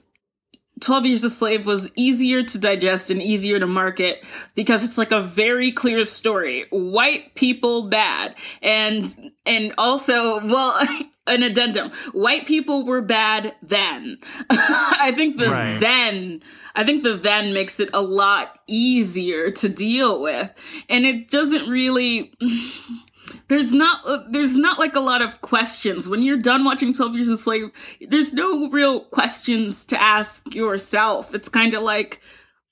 twelve years a slave was easier to digest and easier to market, because it's like a very clear story. White people bad. And, and also, well, an addendum. White people were bad then. I think the right. then, I think the then makes it a lot easier to deal with. And it doesn't really... There's not, there's not like a lot of questions. When you're done watching twelve years a slave, there's no real questions to ask yourself. It's kind of like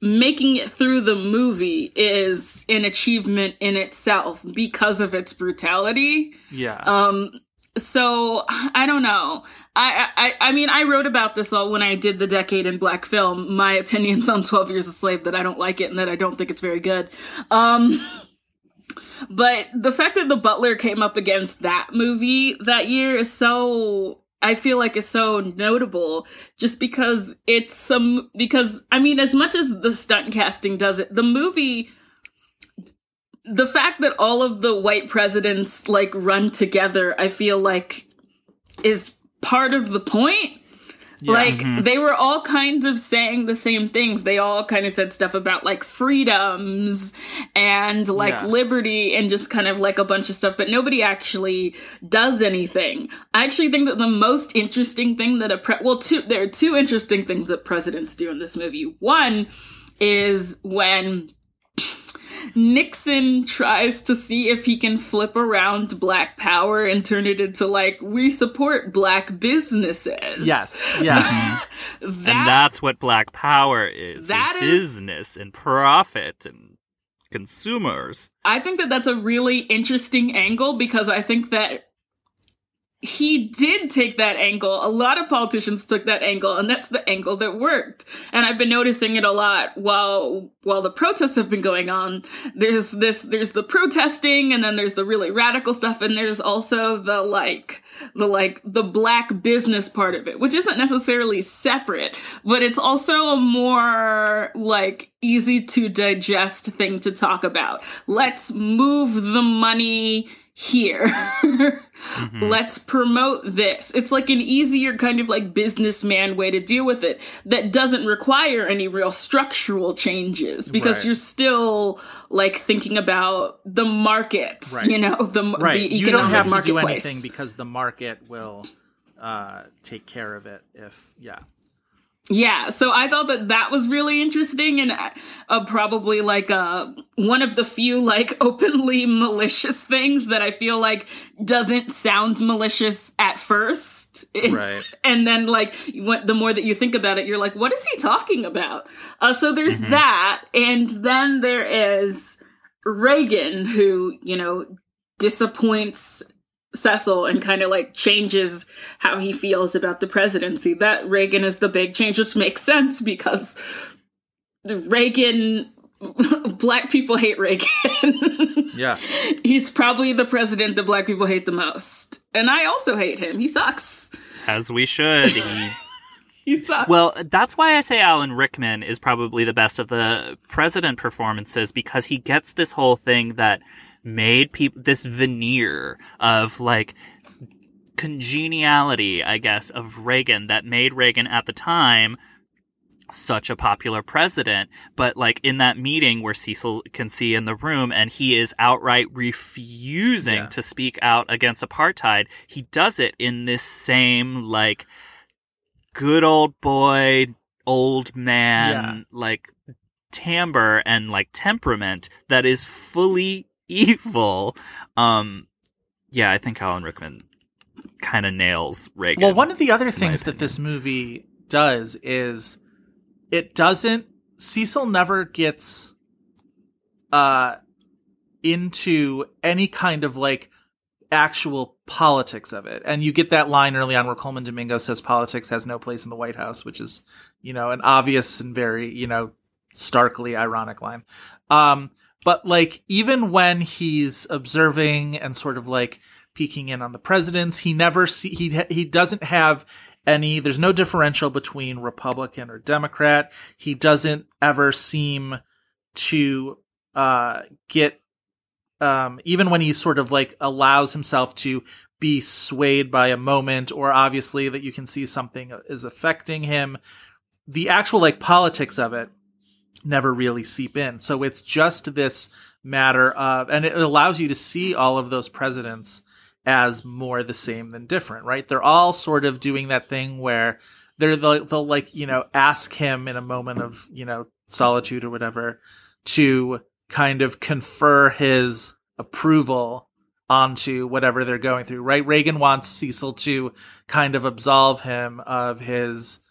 making it through the movie is an achievement in itself because of its brutality. Yeah. Um. So I don't know. I, I I mean, I wrote about this all when I did the decade in black film. My opinions on twelve years a slave, that I don't like it and that I don't think it's very good. Um. But the fact that The Butler came up against that movie that year is so, I feel like it's so notable, just because it's some, because, I mean, as much as the stunt casting does it, the movie the fact that all of the white presidents like run together, I feel like is part of the point. Yeah, like mm-hmm. they were all kinds of saying the same things. They all kind of said stuff about like freedoms and like yeah. liberty and just kind of like a bunch of stuff, but nobody actually does anything. I actually think that the most interesting thing that a pre- well, two, there are two interesting things that presidents do in this movie. One is when Nixon tries to see if he can flip around Black power and turn it into, like, we support Black businesses. Yes, yeah. that, and that's what Black power is, that is, is business and profit and consumers. I think that that's a really interesting angle because I think that he did take that angle. A lot of politicians took that angle, and that's the angle that worked. And I've been noticing it a lot while while the protests have been going on. There's this, there's the protesting, and then there's the really radical stuff, and there's also the like the like the Black business part of it, which isn't necessarily separate, but it's also a more like easy to digest thing to talk about. Let's move the money here. mm-hmm. Let's promote this. It's like an easier kind of like businessman way to deal with it that doesn't require any real structural changes because right. you're still like thinking about the market, right. you know, the, right. the economic marketplace. You don't have to do anything because the market will uh, take care of it if, yeah. Yeah, so I thought that that was really interesting and uh, probably like uh, one of the few like openly malicious things that I feel like doesn't sound malicious at first. Right. And then like the more that you think about it, you're like, what is he talking about? Uh, so there's mm-hmm. that. And then there is Reagan, who, you know, disappoints Cecil and kind of like changes how he feels about the presidency. That Reagan is the big change, which makes sense because Reagan, Black people hate Reagan. Yeah. He's probably the president that Black people hate the most. And I also hate him. He sucks. As we should. He, he sucks. Well, that's why I say Alan Rickman is probably the best of the president performances because he gets this whole thing that made people this veneer of like congeniality, I guess, of Reagan that made Reagan at the time such a popular president. But like in that meeting where Cecil can see in the room and he is outright refusing yeah. to speak out against apartheid, he does it in this same like good old boy, old man, yeah. like timbre and like temperament that is fully evil. Um, yeah, I think Alan Rickman kind of nails Reagan. Well, one of the other things that this movie does is it doesn't, Cecil never gets uh, into any kind of like actual politics of it. And you get that line early on where Colman Domingo says politics has no place in the White House, which is, you know, an obvious and very, you know, starkly ironic line. Um, But, like, even when he's observing and sort of, like, peeking in on the presidents, he never see he he doesn't have any – there's no differential between Republican or Democrat. He doesn't ever seem to uh, get um, – even when he sort of, like, allows himself to be swayed by a moment or obviously that you can see something is affecting him, the actual, like, politics of it never really seep in. So it's just this matter of, and it allows you to see all of those presidents as more the same than different, right? They're all sort of doing that thing where they're the, the like, you know, ask him in a moment of, you know, solitude or whatever to kind of confer his approval onto whatever they're going through, right? Reagan wants Cecil to kind of absolve him of his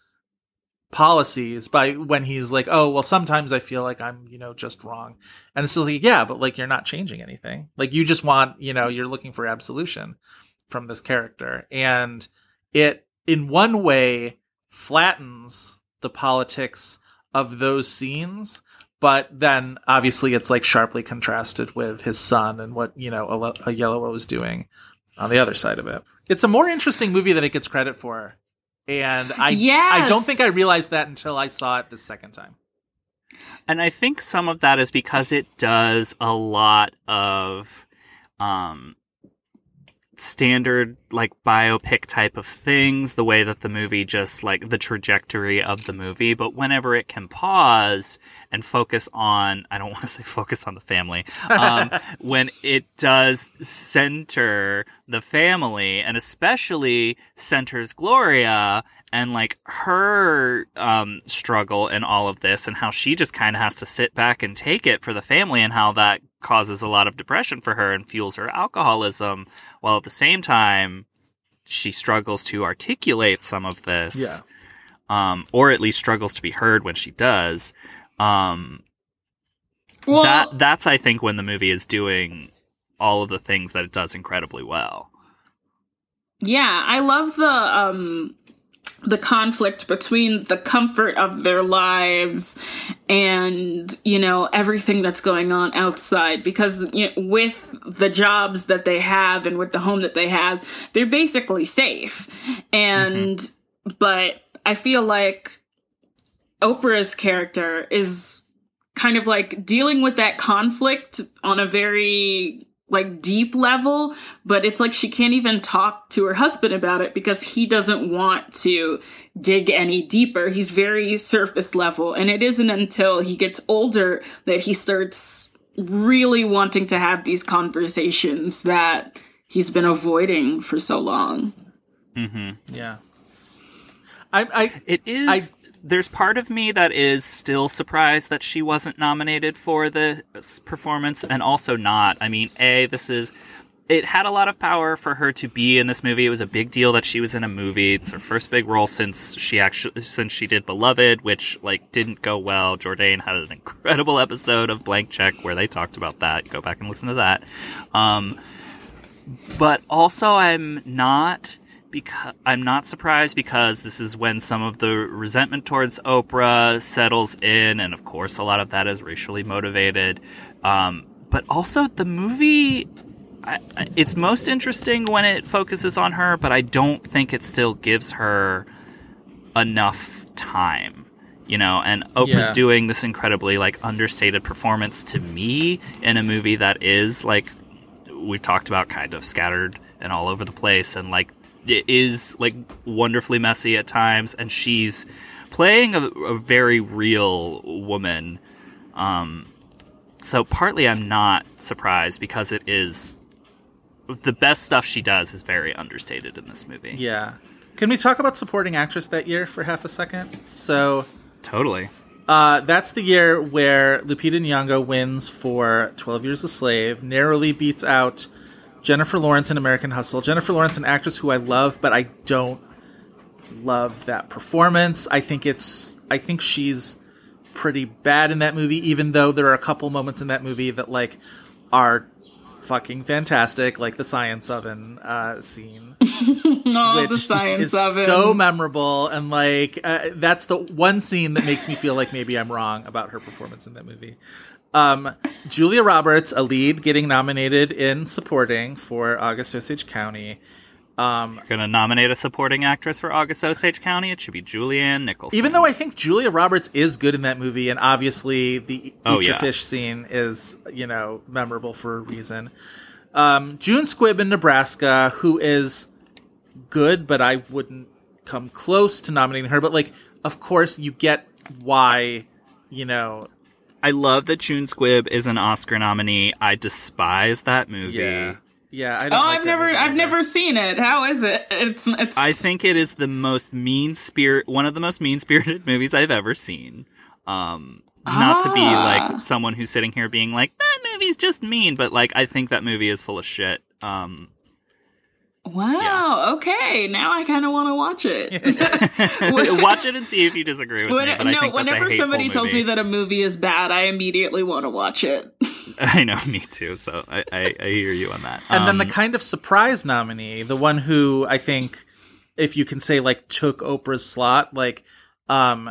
policies by when he's like, oh, well, sometimes I feel like I'm, you know, just wrong. And it's like, yeah, but like, you're not changing anything. Like you just want, you know, you're looking for absolution from this character. And it, in one way, flattens the politics of those scenes. But then obviously it's like sharply contrasted with his son and what, you know, Oyelowo was doing on the other side of it. It's a more interesting movie than it gets credit for. And I yes. I don't think I realized that until I saw it the second time. And I think some of that is because it does a lot of um, standard, like, biopic type of things, the way that the movie just, like, the trajectory of the movie. But whenever it can pause and focus on, I don't want to say focus on the family, um, when it does center the family, and especially centers Gloria and, like, her um, struggle in all of this, and how she just kind of has to sit back and take it for the family, and how that causes a lot of depression for her and fuels her alcoholism, while at the same time she struggles to articulate some of this. Yeah. Um, or at least struggles to be heard when she does. Um, well, that that's, I think, when the movie is doing all of the things that it does incredibly well. Yeah, I love the... Um... the conflict between the comfort of their lives and, you know, everything that's going on outside, because, you know, with the jobs that they have and with the home that they have, they're basically safe. And, mm-hmm. but I feel like Oprah's character is kind of like dealing with that conflict on a very, like, deep level, but it's like she can't even talk to her husband about it because he doesn't want to dig any deeper. He's very surface level, and it isn't until he gets older that he starts really wanting to have these conversations that he's been avoiding for so long. Mm-hmm. Yeah. I, I, it is... I, There's part of me that is still surprised that she wasn't nominated for this performance, and also not. I mean, A, this is... It had a lot of power for her to be in this movie. It was a big deal that she was in a movie. It's her first big role since she actually since she did Beloved, which, like, didn't go well. Jourdain had an incredible episode of Blank Check where they talked about that. Go back and listen to that. Um, but also, I'm not... Because I'm not surprised, because this is when some of the resentment towards Oprah settles in, and of course a lot of that is racially motivated. Um, but also the movie, I, I, it's most interesting when it focuses on her, but I don't think it still gives her enough time, you know. And Oprah's yeah. doing this incredibly, like, understated performance to me in a movie that is, like, we've talked about, kind of scattered and all over the place, and, like, it is, like, wonderfully messy at times, and she's playing a, a very real woman. Um, so partly I'm not surprised, because it is... The best stuff she does is very understated in this movie. Yeah. Can we talk about supporting actress that year for half a second? So... Totally. Uh, that's the year where Lupita Nyong'o wins for twelve years a slave, narrowly beats out Jennifer Lawrence in American Hustle. Jennifer Lawrence, an actress who I love, but I don't love that performance. I think it's, I think she's pretty bad in that movie, even though there are a couple moments in that movie that, like, are fucking fantastic, like the science oven uh, scene. oh, which the science is oven. So memorable, and, like, uh, that's the one scene that makes me feel like maybe I'm wrong about her performance in that movie. Um, Julia Roberts, a lead, getting nominated in supporting for August Osage County. Um, You're going to nominate a supporting actress for August Osage County? It should be Julianne Nicholson. Even though I think Julia Roberts is good in that movie, and obviously the oh, Eat Your yeah. Fish scene is, you know, memorable for a reason. Um, June Squibb in Nebraska, who is good, but I wouldn't come close to nominating her. But, like, of course you get why, you know... I love that June Squibb is an Oscar nominee. I despise that movie. Yeah, yeah. I don't oh, like I've that never, I've never seen it. How is it? It's, it's. I think it is the most mean spirit, one of the most mean spirited movies I've ever seen. Um, ah. Not to be like someone who's sitting here being like that movie's just mean, but, like, I think that movie is full of shit. Um. Wow, yeah. Okay. Now I kind of want to watch it. Watch it and see if you disagree with when, me. But no, I think whenever somebody tells me that a movie is bad, I immediately want to watch it. I know, me too. So I, I, I hear you on that. And um, then the kind of surprise nominee, the one who I think, if you can say, like, took Oprah's slot, like, um,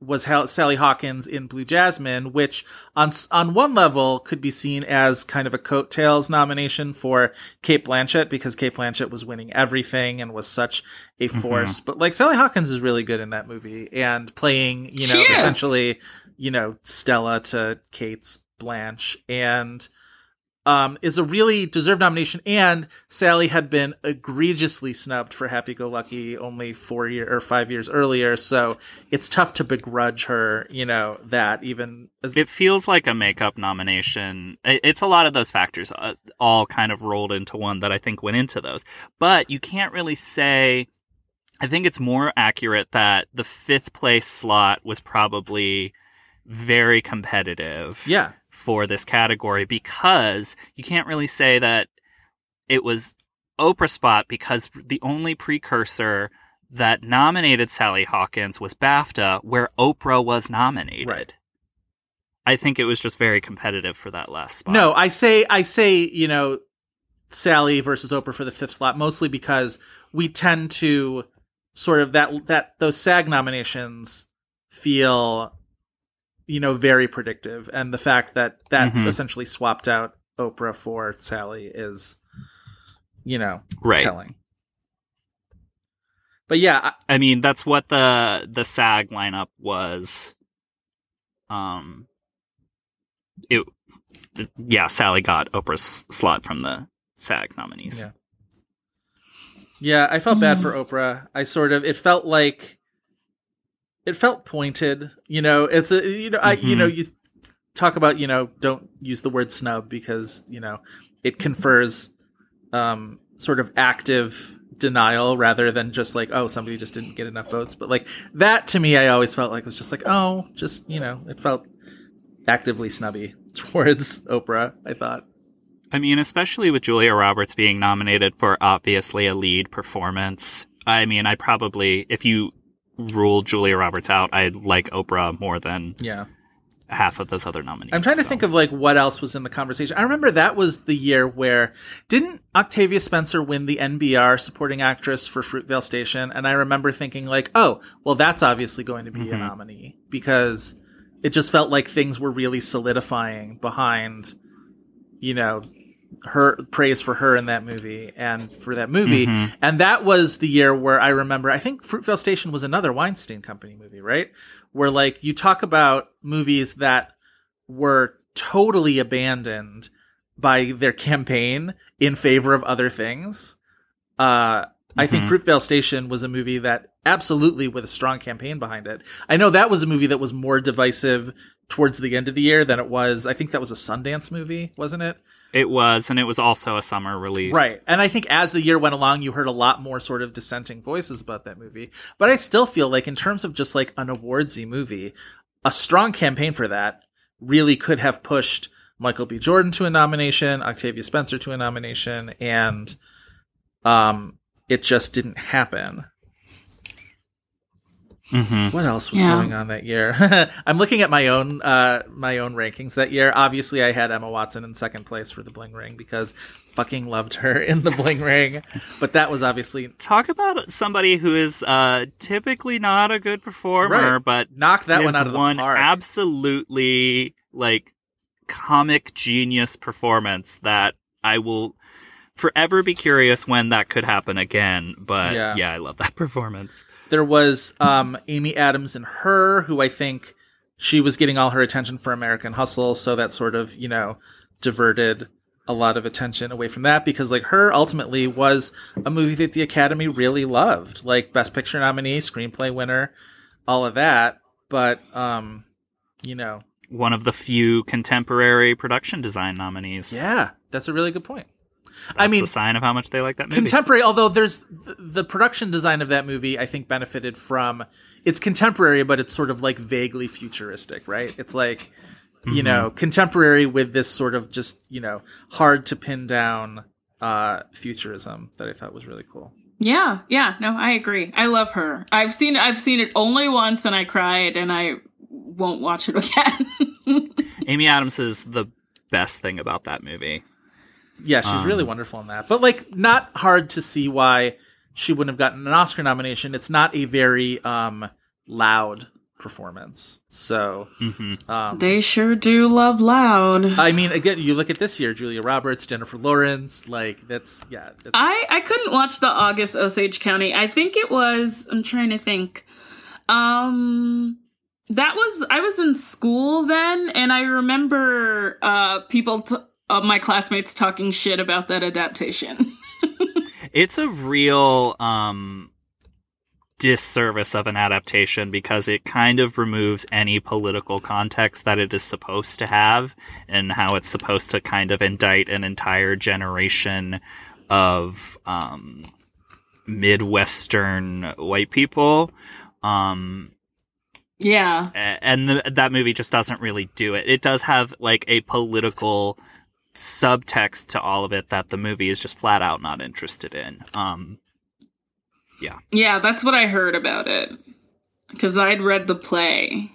was Hal- Sally Hawkins in Blue Jasmine, which on on one level could be seen as kind of a coattails nomination for Cate Blanchett, because Cate Blanchett was winning everything and was such a force. Mm-hmm. But, like, Sally Hawkins is really good in that movie, and playing, you know, essentially you know, Stella to Kate's Blanche, and um, is a really deserved nomination. And Sally had been egregiously snubbed for Happy Go Lucky only four year or five years earlier. So it's tough to begrudge her, you know, that even. As- it feels like a makeup nomination. It's a lot of those factors uh, all kind of rolled into one that I think went into those. But you can't really say. I think it's more accurate that the fifth place slot was probably very competitive yeah. for this category, because you can't really say that it was Oprah's spot, because the only precursor that nominated Sally Hawkins was BAFTA, where Oprah was nominated. Right. I think it was just very competitive for that last spot. No, I say, I say, you know, Sally versus Oprah for the fifth slot, mostly because we tend to sort of that that those SAG nominations feel, you know, very predictive, and the fact that that's mm-hmm. essentially swapped out Oprah for Sally is, you know, right. telling. But yeah, I, I mean that's what the the SAG lineup was. Um, it yeah, Sally got Oprah's slot from the SAG nominees. Yeah. Yeah, I felt bad for Oprah. I sort of it felt like it felt pointed, you know. It's a, you know, I mm-hmm. you know, you talk about, you know, don't use the word snub because, you know, it confers um, sort of active denial rather than just like, oh, somebody just didn't get enough votes. But like that to me, I always felt like it was just like, oh, just, you know, it felt actively snubby towards Oprah, I thought. I mean, especially with Julia Roberts being nominated for obviously a lead performance. I mean, I probably, if you rule Julia Roberts out, I like Oprah more than yeah. half of those other nominees. I'm trying so. to think of like what else was in the conversation. I remember that was the year where didn't Octavia Spencer win the N B R supporting actress for Fruitvale Station? And I remember thinking like, oh, well, that's obviously going to be mm-hmm. a nominee, because it just felt like things were really solidifying behind, you know, her praise for her in that movie and for that movie. Mm-hmm. And that was the year where I remember, I think Fruitvale Station was another Weinstein Company movie, right? Where like you talk about movies that were totally abandoned by their campaign in favor of other things. Uh, mm-hmm. I think Fruitvale Station was a movie that absolutely with a strong campaign behind it. I know that was a movie that was more divisive towards the end of the year than it was. I think that was a Sundance movie, wasn't it? It was, and it was also a summer release. Right. And I think as the year went along, you heard a lot more sort of dissenting voices about that movie. But I still feel like in terms of just like an awardsy movie, a strong campaign for that really could have pushed Michael B. Jordan to a nomination, Octavia Spencer to a nomination, and um, it just didn't happen. Mm-hmm. What else was yeah. going on that year? I'm looking at my own uh, my own rankings that year. Obviously, I had Emma Watson in second place for The Bling Ring because fucking loved her in The Bling Ring. But that was obviously... Talk about somebody who is uh, typically not a good performer, right. but knock that one out of the one park. Absolutely like comic genius performance that I will forever be curious when that could happen again. But yeah, yeah I love that performance. There was um, Amy Adams in Her, who I think she was getting all her attention for American Hustle. So that sort of, you know, diverted a lot of attention away from that, because like Her ultimately was a movie that the Academy really loved, like Best Picture nominee, screenplay winner, all of that. But, um, you know, one of the few contemporary production design nominees. Yeah, that's a really good point. That's I mean, a sign of how much they like that movie. Contemporary, although there's th- the production design of that movie, I think benefited from it's contemporary, but it's sort of like vaguely futuristic, right? It's like, mm-hmm. you know, contemporary with this sort of just, you know, hard to pin down uh, futurism that I thought was really cool. Yeah. Yeah. No, I agree. I love Her. I've seen I've seen it only once and I cried and I won't watch it again. Amy Adams is the best thing about that movie. Yeah, she's um, really wonderful in that. But, like, not hard to see why she wouldn't have gotten an Oscar nomination. It's not a very um, loud performance. So mm-hmm. um, they sure do love loud. I mean, again, you look at this year, Julia Roberts, Jennifer Lawrence. Like, that's, yeah. That's... I, I couldn't watch the August Osage County. I think it was, I'm trying to think. Um, that was, I was in school then, and I remember uh, people, t- uh, my classmates talking shit about that adaptation. It's a real um, disservice of an adaptation because it kind of removes any political context that it is supposed to have and how it's supposed to kind of indict an entire generation of um, Midwestern white people. Um, yeah. And the, that movie just doesn't really do it. It does have like a political subtext to all of it that the movie is just flat out not interested in. Um, yeah. Yeah, that's what I heard about it. Because I'd read the play.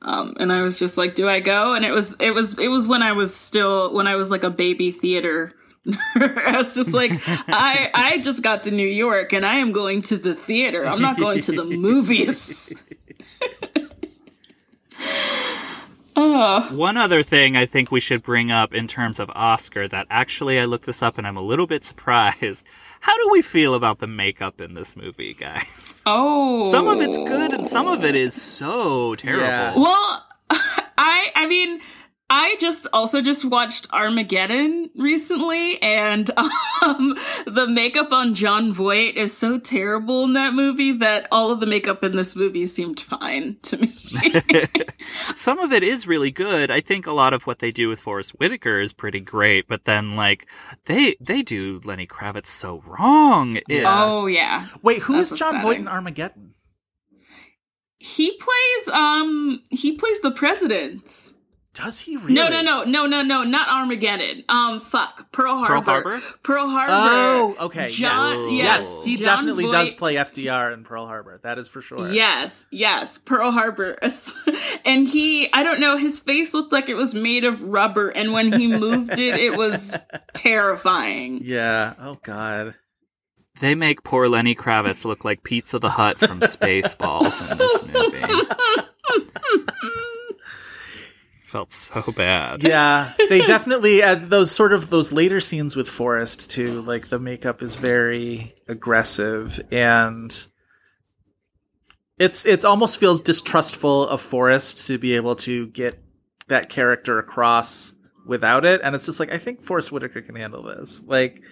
Um, and I was just like, do I go? And it was, it was, it was when I was still, when I was like a baby theater. I was just like, I, I just got to New York and I am going to the theater. I'm not going to the movies. Oh. One other thing I think we should bring up in terms of Oscar that actually I looked this up and I'm a little bit surprised. How do we feel about the makeup in this movie, guys? Oh. Some of it's good and some of it is so terrible. Yeah. Well, I I mean, I just also just watched Armageddon recently, and um, the makeup on John Voight is so terrible in that movie that all of the makeup in this movie seemed fine to me. Some of it is really good. I think a lot of what they do with Forrest Whitaker is pretty great, but then like they they do Lenny Kravitz so wrong. Yeah. Oh yeah. Wait, who That's is John upsetting. Voight in Armageddon? He plays um he plays the president. Does he really? No, no, no, no, no, no, not Armageddon. Um, fuck, Pearl Harbor. Pearl Harbor? Pearl Harbor. Oh, okay. John, yes. yes, he John definitely Voight. does play F D R in Pearl Harbor. That is for sure. Yes, yes, Pearl Harbor. And he, I don't know, his face looked like it was made of rubber, and when he moved it, it was terrifying. Yeah, oh God. They make poor Lenny Kravitz look like Pizza the Hut from Spaceballs in this movie. Felt so bad. Yeah, they definitely at those sort of those later scenes with Forrest too, like the makeup is very aggressive and it's it almost feels distrustful of Forrest to be able to get that character across without it. And it's just like, I think Forrest Whitaker can handle this. Like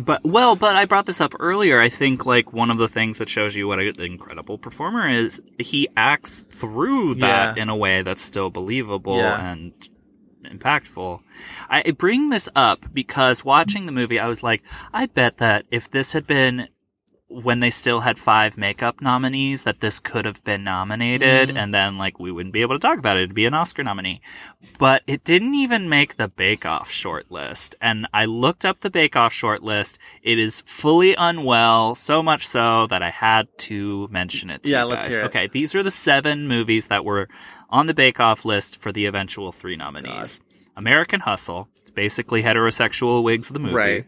But well, but I brought this up earlier. I think like one of the things that shows you what an incredible performer is, he acts through that yeah. in a way that's still believable yeah. and impactful. I bring this up because watching the movie, I was like, I bet that if this had been when they still had five makeup nominees, that this could have been nominated, mm. and then like we wouldn't be able to talk about it. It'd be an Oscar nominee. But it didn't even make the Bake Off shortlist. And I looked up the Bake Off shortlist. It is fully unwell, so much so that I had to mention it to yeah, you guys. Let's hear it. Okay, these are the seven movies that were on the Bake Off list for the eventual three nominees. God. American Hustle. It's basically heterosexual wigs of the movie. Right.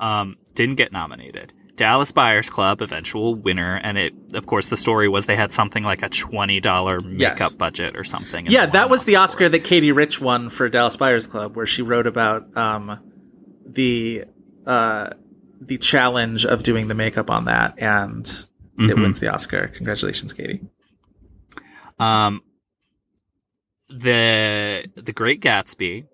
Um, didn't get nominated. Dallas Buyers Club, eventual winner, and it, of course, the story was they had something like a twenty dollars makeup yes. budget or something. Yeah, that was the Oscar that Katie Rich won for Dallas Buyers Club, where she wrote about um, the uh, the challenge of doing the makeup on that, and mm-hmm. it wins the Oscar. Congratulations, Katie. Um, the the Great Gatsby.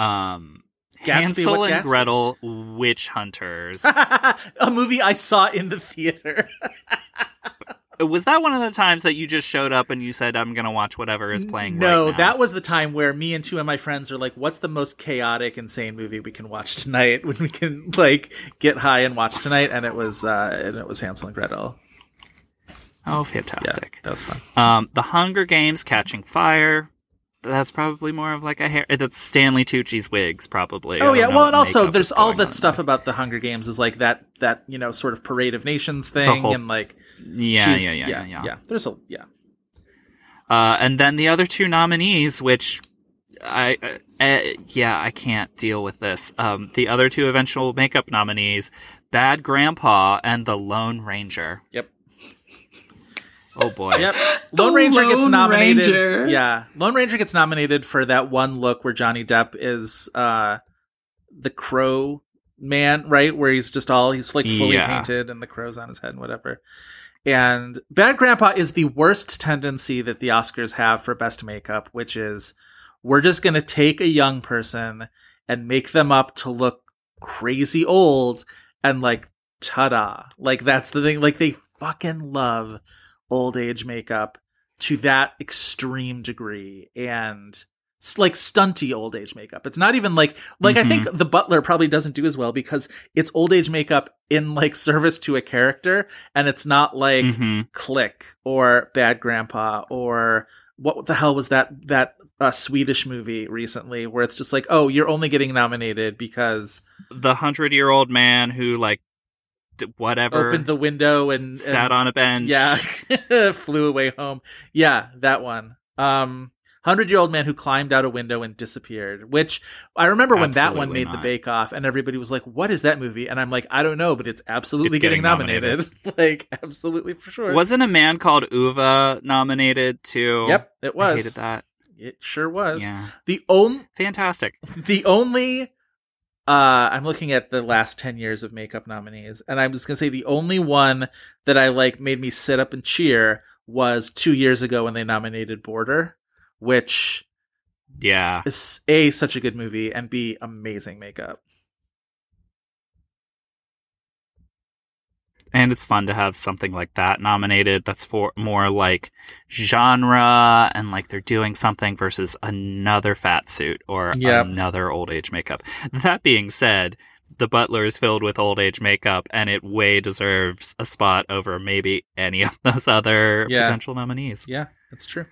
Um. Gatsby, Hansel and Gatsby? Gretel, Witch Hunters. A movie I saw in the theater. Was that one of the times that you just showed up and you said, I'm going to watch whatever is playing no, right now? No, that was the time where me and two of my friends are like, what's the most chaotic, insane movie we can watch tonight when we can like get high and watch tonight? And it was uh, and it was Hansel and Gretel. Oh, fantastic. Yeah, that was fun. Um, The Hunger Games, Catching Fire. That's probably more of like a hair. That's Stanley Tucci's wigs, probably. Oh yeah, well, and also there's all that stuff there. About the Hunger Games is like that that you know sort of Parade of Nations thing whole, and like yeah, yeah, yeah, yeah, yeah, yeah. There's a yeah, uh, and then the other two nominees, which I uh, uh, yeah, I can't deal with this. Um, the other two eventual makeup nominees, Bad Grandpa and The Lone Ranger. Yep. Oh boy! Yep. Lone Ranger Lone gets nominated. Ranger. Yeah, Lone Ranger gets nominated for that one look where Johnny Depp is uh, the Crow man, right? Where he's just all he's like fully yeah. painted and the crow's on his head and whatever. And Bad Grandpa is the worst tendency that the Oscars have for best makeup, which is we're just going to take a young person and make them up to look crazy old and like, ta-da. Like, that's the thing. Like, they fucking love old age makeup to that extreme degree. And like stunty old age makeup. It's not even like, like mm-hmm. I think The Butler probably doesn't do as well because it's old age makeup in like service to a character, and it's not like mm-hmm. Click or Bad Grandpa or what the hell was that, that uh, Swedish movie recently where it's just like, oh, you're only getting nominated because the hundred year old man who like whatever opened the window and, and sat on a bench. Yeah. Flew away home. Yeah. That one. Um, hundred-year-old man who climbed out a window and disappeared, which I remember when absolutely that one made not. The Bake Off, and everybody was like, what is that movie? And I'm like, I don't know, but it's absolutely it's getting, getting nominated. nominated. Like, absolutely for sure. Wasn't a man called Uwe nominated too? Yep, it was. I hated that. It sure was. Yeah. The only... Fantastic. The only... Uh, I'm looking at the last ten years of makeup nominees, and I was going to say the only one that I like made me sit up and cheer was two years ago when they nominated Border, which yeah is A, such a good movie, and B, amazing makeup. And it's fun to have something like that nominated that's for more like genre and like they're doing something versus another fat suit or yep. another old age makeup. That being said, The Butler is filled with old age makeup, and it way deserves a spot over maybe any of those other yeah. potential nominees. Yeah, that's true.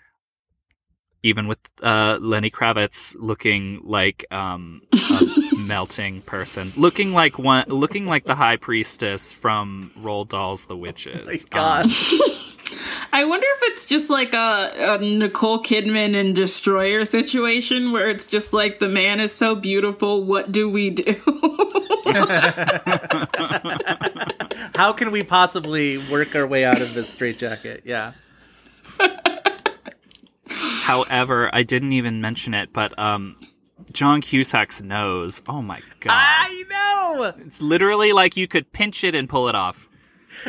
Even with uh, Lenny Kravitz looking like um, a melting person, looking like one, looking like the high priestess from Roald Dahl's *The Witches*. Oh my God. Um, I wonder if it's just like a, a Nicole Kidman and Destroyer situation where it's just like the man is so beautiful, what do we do? How can we possibly work our way out of this straitjacket? Yeah. However, I didn't even mention it, but um, John Cusack's nose. Oh my God. I know! It's literally like you could pinch it and pull it off.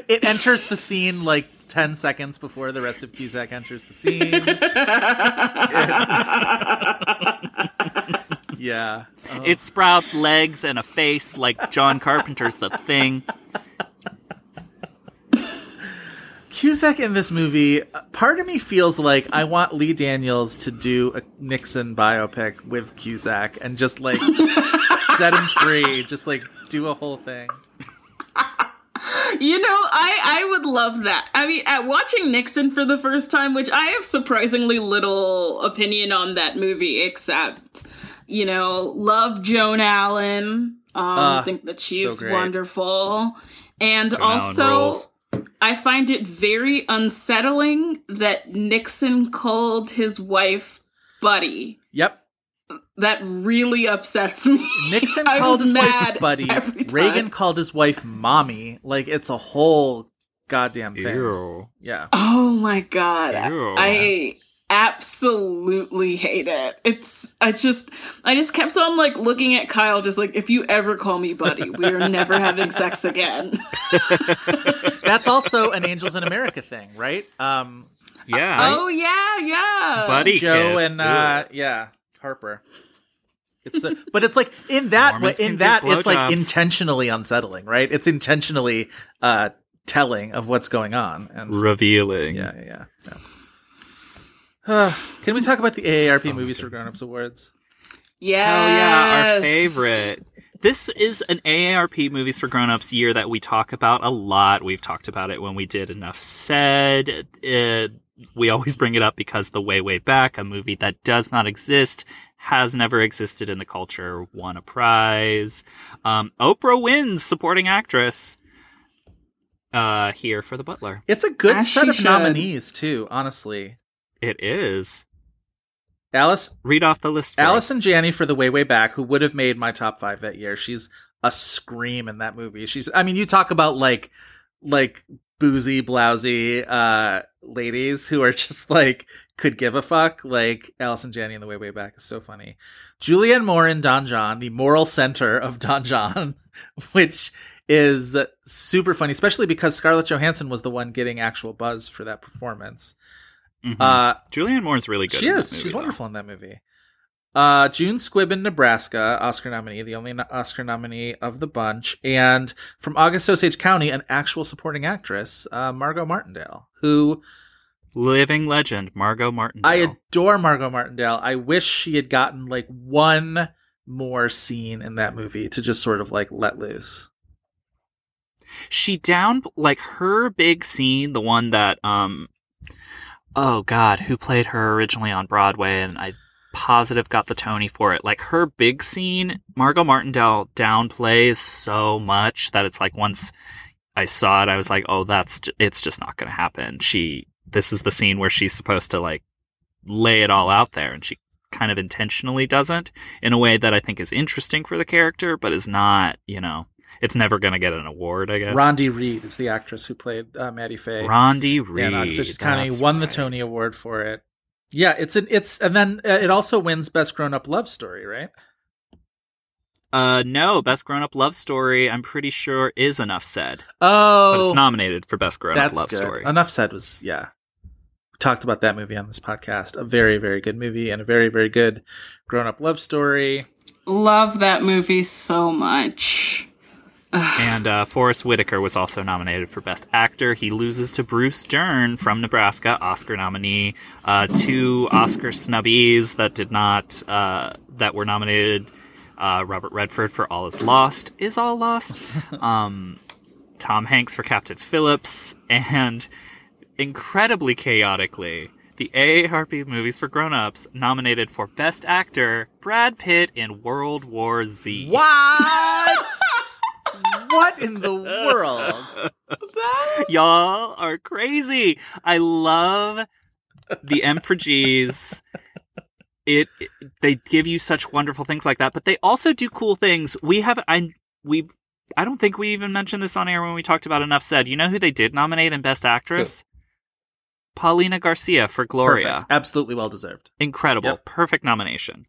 It enters the scene like ten seconds before the rest of Cusack enters the scene. it... yeah. Oh. It sprouts legs and a face like John Carpenter's The Thing. Cusack in this movie, part of me feels like I want Lee Daniels to do a Nixon biopic with Cusack and just, like, set him free. Just, like, do a whole thing. You know, I, I would love that. I mean, at watching Nixon for the first time, which I have surprisingly little opinion on that movie, except, you know, love Joan Allen. Um, uh, I think that she's so wonderful. And Joan also... I find it very unsettling that Nixon called his wife Buddy. Yep. That really upsets me. Nixon called his wife Buddy. Reagan called his wife Mommy. Like, it's a whole goddamn thing. Ew. Yeah. Oh my God. Ew. I absolutely hate it. It's, I just, I just kept on like looking at Kyle, just like, if you ever call me Buddy, we are never having sex again. That's also an Angels in America thing, right? Um, yeah. Uh, oh yeah, yeah. Buddy, Joe, kiss. And uh, yeah, Harper. It's a, but it's like in that, but in that, it's like intentionally unsettling, right? It's intentionally uh, telling of what's going on and revealing. Yeah, yeah, yeah. Uh, can we talk about the A A R P oh, Movies for Grown-Ups Awards? Yeah. Oh, yeah, our favorite. This is an A A R P Movies for Grown-Ups year that we talk about a lot. We've talked about it when we did Enough Said. It, we always bring it up because The Way, Way Back, a movie that does not exist, has never existed in the culture, won a prize. Um, Oprah wins Supporting Actress. Uh, here for The Butler. It's a good As set of should. Nominees, too, honestly. It is. Alice, read off the list. Alice us. And Janney for The Way, Way Back, who would have made my top five that year. She's a scream in that movie. She's, I mean, you talk about like, like boozy, blousy uh, ladies who are just like could give a fuck. Like Alice and Janney in The Way, Way Back is so funny. Julianne Moore in Don John, the moral center of Don John, which is super funny, especially because Scarlett Johansson was the one getting actual buzz for that performance. Mm-hmm. Uh, Julianne Moore is really good. She in is. Movie, She's though. wonderful in that movie. Uh, June Squibb in Nebraska, Oscar nominee, the only Oscar nominee of the bunch. And from August Osage County, an actual supporting actress, uh, Margot Martindale, who... Living legend, Margot Martindale. I adore Margot Martindale. I wish she had gotten, like, one more scene in that movie to just sort of, like, let loose. She down... Like, her big scene, the one that, um... oh, God, who played her originally on Broadway, and I... positive got the Tony for it. Like, her big scene, Margot Martindale downplays so much that it's like, once I saw it, I was like, oh, that's j- it's just not gonna happen. She this is the scene where she's supposed to like lay it all out there, and she kind of intentionally doesn't, in a way that I think is interesting for the character, but is not, you know, it's never gonna get an award, I guess. Rondi Reed is the actress who played uh, Maddie Faye. Rondi Reed, yeah, so she's kind of won right. the Tony Award for it. Yeah, it's an it's and then it also wins Best Grown Up Love Story, right? Uh, no, Best Grown Up Love Story, I'm pretty sure, is Enough Said. Oh, but it's nominated for Best Grown Up Love good. Story. Enough Said was yeah. We talked about that movie on this podcast. A very very good movie and a very very good grown up love story. Love that movie so much. And uh, Forrest Whitaker was also nominated for Best Actor. He loses to Bruce Dern from Nebraska, Oscar nominee. Uh, two Oscar snubbies that did not uh, that were nominated: uh, Robert Redford for All Is Lost, Is All Lost? Um, Tom Hanks for Captain Phillips, and incredibly chaotically, the A A R P Movies for Grown-Ups nominated for Best Actor: Brad Pitt in World War Z. What? What in the world? Is... Y'all are crazy. I love the M for G's. It, it they give you such wonderful things like that, but they also do cool things. We have I we I don't think we even mentioned this on air when we talked about Enough Said. You know who they did nominate in Best Actress? Who? Paulina Garcia for Gloria. Perfect. Absolutely well deserved. Incredible. Yep. Perfect nomination.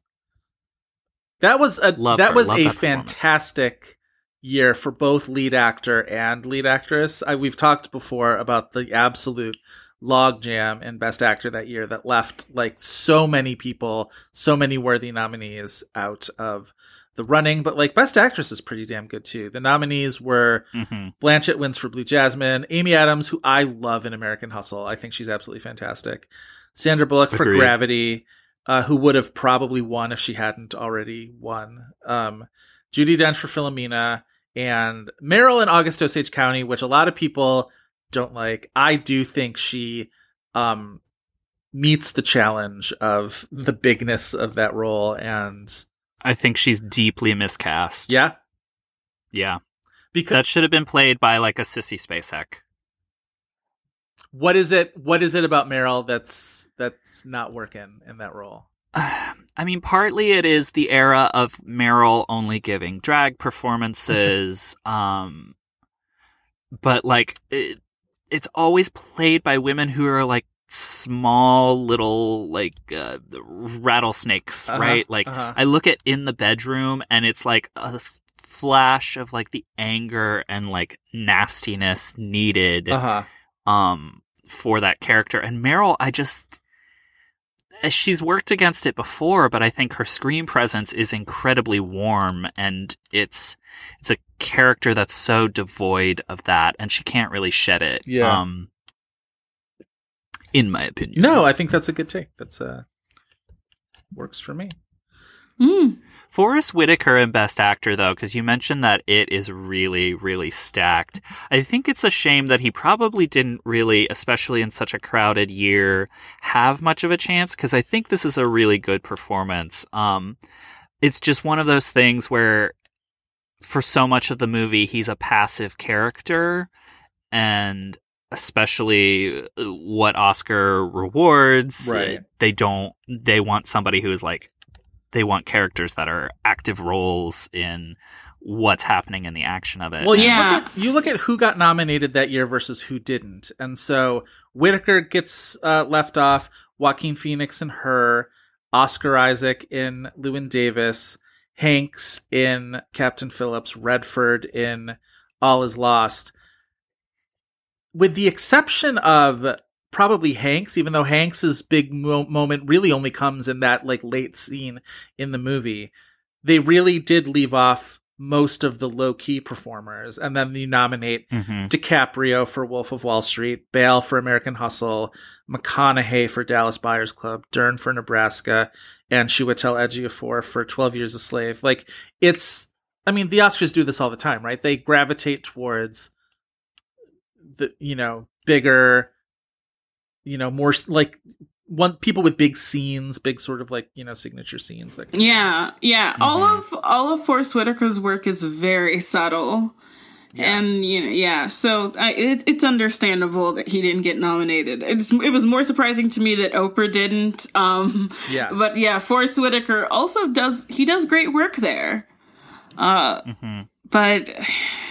That was a love that her. was love a that fantastic year for both lead actor and lead actress. I, we've talked before about the absolute logjam in Best Actor that year that left like so many people, so many worthy nominees out of the running. But like Best Actress is pretty damn good too. The nominees were mm-hmm. Blanchett wins for Blue Jasmine, Amy Adams, who I love in American Hustle. I think she's absolutely fantastic. Sandra Bullock Agreed. for Gravity, uh, who would have probably won if she hadn't already won. Um, Judi Dench for Philomena. And Meryl in August Osage County, which a lot of people don't like. I do think she um, meets the challenge of the bigness of that role. And I think she's deeply miscast. Yeah. Yeah. Because that should have been played by like a sissy Spacek. What is it? What is it about Meryl that's that's not working in that role? I mean, partly it is the era of Meryl only giving drag performances, um, but like it, it's always played by women who are like small little like uh, rattlesnakes, uh-huh, right? Like uh-huh. I look at In the Bedroom, and it's like a flash of like the anger and like nastiness needed uh-huh. um, for that character. And Meryl, I just. She's worked against it before, but I think her screen presence is incredibly warm, and it's it's a character that's so devoid of that, and she can't really shed it. Yeah. Um, in my opinion. No, I think that's a good take. That's uh, works for me. Mm. Forrest Whitaker in Best Actor, though, because you mentioned that it is really, really stacked. I think it's a shame that he probably didn't really, especially in such a crowded year, have much of a chance, because I think this is a really good performance. Um, it's just one of those things where for so much of the movie, he's a passive character, and especially what Oscar rewards, right. they don't, they want somebody who is like, they want characters that are active roles in what's happening in the action of it. Well, yeah. Look at, you look at who got nominated that year versus who didn't. And so Whitaker gets uh, left off, Joaquin Phoenix in Her, Oscar Isaac in Llewyn Davis, Hanks in Captain Phillips, Redford in All Is Lost. With the exception of probably Hanks, even though Hanks's big mo- moment really only comes in that like late scene in the movie, they really did leave off most of the low-key performers. And then you nominate mm-hmm. DiCaprio for Wolf of Wall Street, Bale for American Hustle, McConaughey for Dallas Buyers Club, Dern for Nebraska, and Chiwetel Ejiofor for twelve years a Slave. Like, it's, I mean, the Oscars do this all the time, right? They gravitate towards the, you know, bigger, you know, more like one people with big scenes, big sort of like, you know, signature scenes. That yeah. Yeah. Mm-hmm. All of, all of Forrest Whitaker's work is very subtle. Yeah. And, you know, yeah. So I, it, it's understandable that he didn't get nominated. It's, it was more surprising to me that Oprah didn't. Um, yeah. But yeah, Forrest Whitaker also does, he does great work there. Uh, mm-hmm. But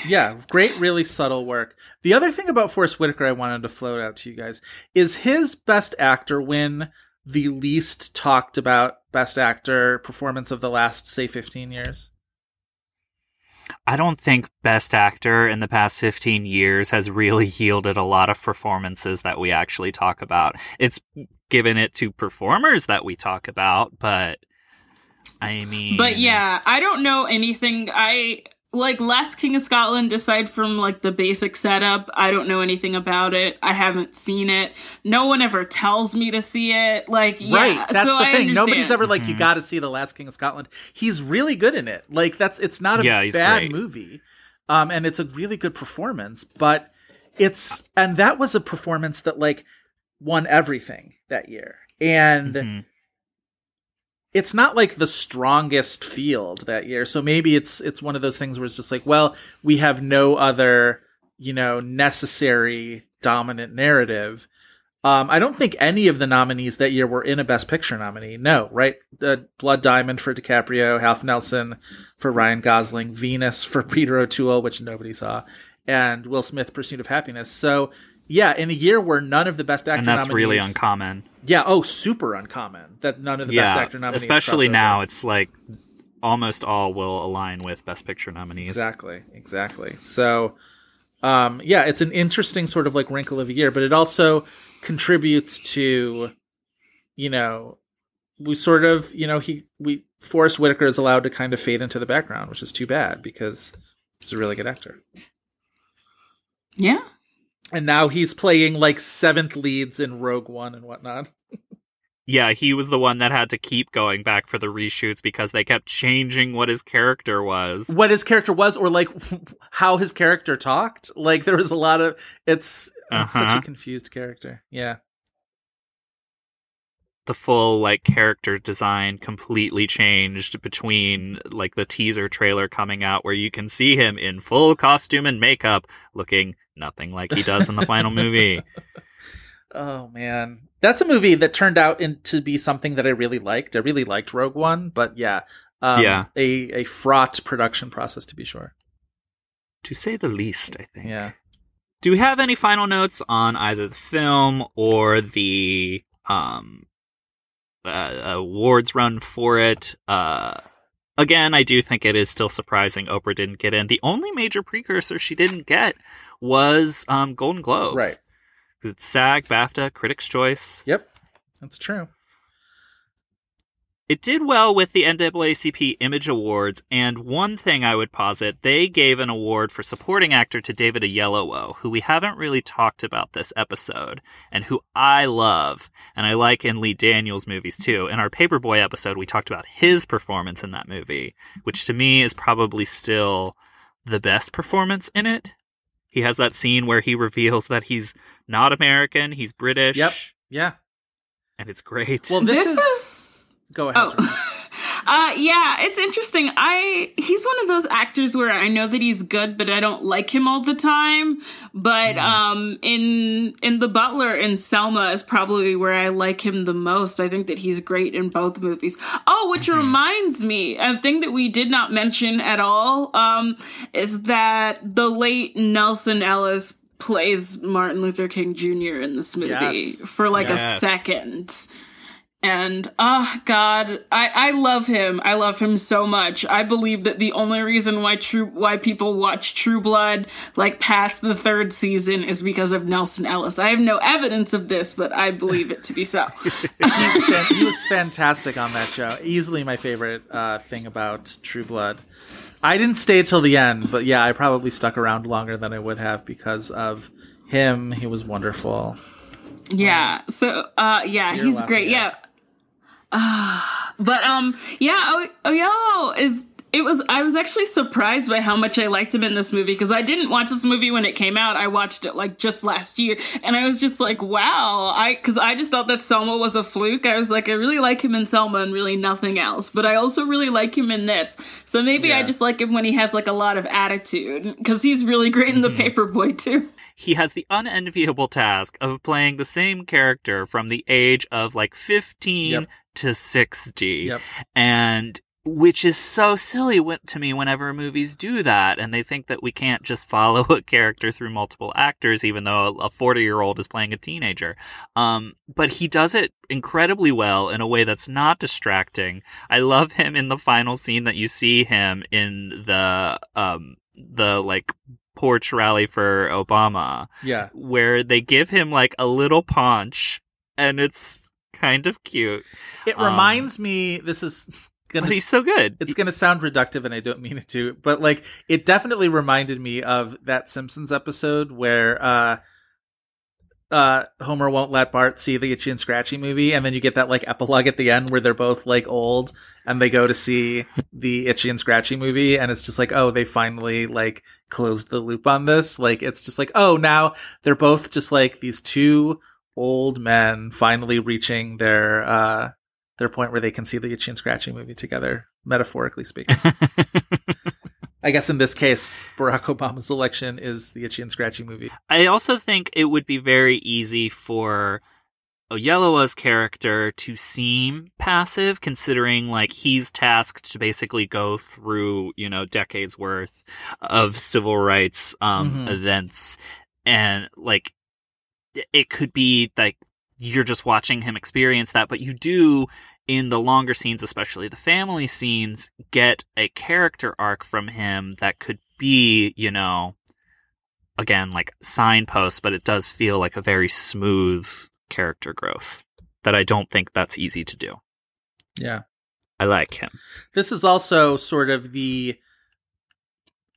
yeah, great, really subtle work. The other thing about Forrest Whitaker I wanted to float out to you guys is his Best Actor win, the least talked about Best Actor performance of the last, say, fifteen years. I don't think Best Actor in the past fifteen years has really yielded a lot of performances that we actually talk about. It's given it to performers that we talk about, but I mean... But yeah, I don't know anything... I... Like, Last King of Scotland, aside from, like, the basic setup, I don't know anything about it. I haven't seen it. No one ever tells me to see it. Like, yeah. Right, that's so the I thing. Understand. Nobody's ever like, mm-hmm. you gotta see The Last King of Scotland. He's really good in it. Like, that's, it's not a yeah, bad great. movie. Um, and it's a really good performance, but it's, and that was a performance that, like, won everything that year. And... Mm-hmm. It's not like the strongest field that year. So maybe it's it's one of those things where it's just like, well, we have no other, you know, necessary dominant narrative. Um, I don't think any of the nominees that year were in a Best Picture nominee. No, right? Uh, Blood Diamond for DiCaprio, Half Nelson for Ryan Gosling, Venus for Peter O'Toole, which nobody saw, and Will Smith, Pursuit of Happiness. So yeah, in a year where none of the Best Actor nominees... And that's nominees, really uncommon. Yeah, oh, super uncommon that none of the yeah, Best Actor nominees... especially now, it's like almost all will align with Best Picture nominees. Exactly, exactly. So, um, yeah, it's an interesting sort of like wrinkle of a year, but it also contributes to, you know, we sort of, you know, he we Forrest Whitaker is allowed to kind of fade into the background, which is too bad because he's a really good actor. Yeah. And now he's playing, like, seventh leads in Rogue One and whatnot. Yeah, he was the one that had to keep going back for the reshoots because they kept changing what his character was. What his character was, or, like, how his character talked. Like, there was a lot of... It's, it's uh-huh. such a confused character. Yeah. The full, like, character design completely changed between, like, the teaser trailer coming out where you can see him in full costume and makeup looking... nothing like he does in the final movie. Oh, man. That's a movie that turned out in, to be something that I really liked. I really liked Rogue One, but yeah. Um, yeah. A, a fraught production process, to be sure. To say the least, I think. Yeah. Do we have any final notes on either the film or the um, uh, awards run for it? Uh Again, I do think it is still surprising Oprah didn't get in. The only major precursor she didn't get was um, Golden Globes. Right. It's SAG, BAFTA, Critics' Choice. Yep, that's true. It did well with the N double A C P Image Awards, and one thing I would posit, they gave an award for supporting actor to David Oyelowo, who we haven't really talked about this episode, and who I love, and I like in Lee Daniels movies too. In our Paperboy episode, we talked about his performance in that movie, which to me is probably still the best performance in it. He has that scene where he reveals that he's not American, he's British. Yep, yeah. And it's great. Well, this, this is... is- Go ahead. Oh. Uh, yeah, it's interesting. I he's one of those actors where I know that he's good, but I don't like him all the time. But yeah. um, in in The Butler and Selma is probably where I like him the most. I think that he's great in both movies. Oh, which mm-hmm. reminds me, a thing that we did not mention at all um, is that the late Nelson Ellis plays Martin Luther King Junior in this movie yes. for like yes. a second. And, oh, God, I, I love him. I love him so much. I believe that the only reason why true why people watch True Blood, like, past the third season is because of Nelson Ellis. I have no evidence of this, but I believe it to be so. He's fan- he was fantastic on that show. Easily my favorite uh, thing about True Blood. I didn't stay till the end, but, yeah, I probably stuck around longer than I would have because of him. He was wonderful. Yeah, um, so, uh, yeah, he's great. Yeah. Uh, but um, yeah, Oyelowo is. It was. I was actually surprised by how much I liked him in this movie because I didn't watch this movie when it came out. I watched it like just last year, and I was just like, wow. I because I just thought that Selma was a fluke. I was like, I really like him in Selma and really nothing else. But I also really like him in this. So maybe yeah. I just like him when he has like a lot of attitude because he's really great mm-hmm. in The Paperboy too. He has the unenviable task of playing the same character from the age of like fifteen yep. to sixty. Yep. And which is so silly to me whenever movies do that. And they think that we can't just follow a character through multiple actors, even though a forty-year-old is playing a teenager. Um, but he does it incredibly well in a way that's not distracting. I love him in the final scene that you see him in the, um, the like... porch rally for Obama, yeah, where they give him like a little paunch, and it's kind of cute. It reminds um, me, this is gonna. But he's so good. It's gonna sound reductive, and I don't mean it to, but like it definitely reminded me of that Simpsons episode where uh, uh, Homer won't let Bart see the Itchy and Scratchy movie, and then you get that like epilogue at the end where they're both like old and they go to see the Itchy and Scratchy movie, and it's just like, oh, they finally like. Closed the loop on this. Like, it's just like, oh, now they're both just like these two old men finally reaching their uh their point where they can see the Itchy and Scratchy movie together, metaphorically speaking. I guess in this case, Barack Obama's election is the Itchy and Scratchy movie. I also think it would be very easy for Oyelowo's character to seem passive, considering like he's tasked to basically go through, you know, decades worth of civil rights um, mm-hmm. events, and like it could be like you're just watching him experience that, but you do in the longer scenes, especially the family scenes, get a character arc from him that could be, you know, again like signposts, but it does feel like a very smooth character growth that I don't think that's easy to do. Yeah. I like him. This is also sort of the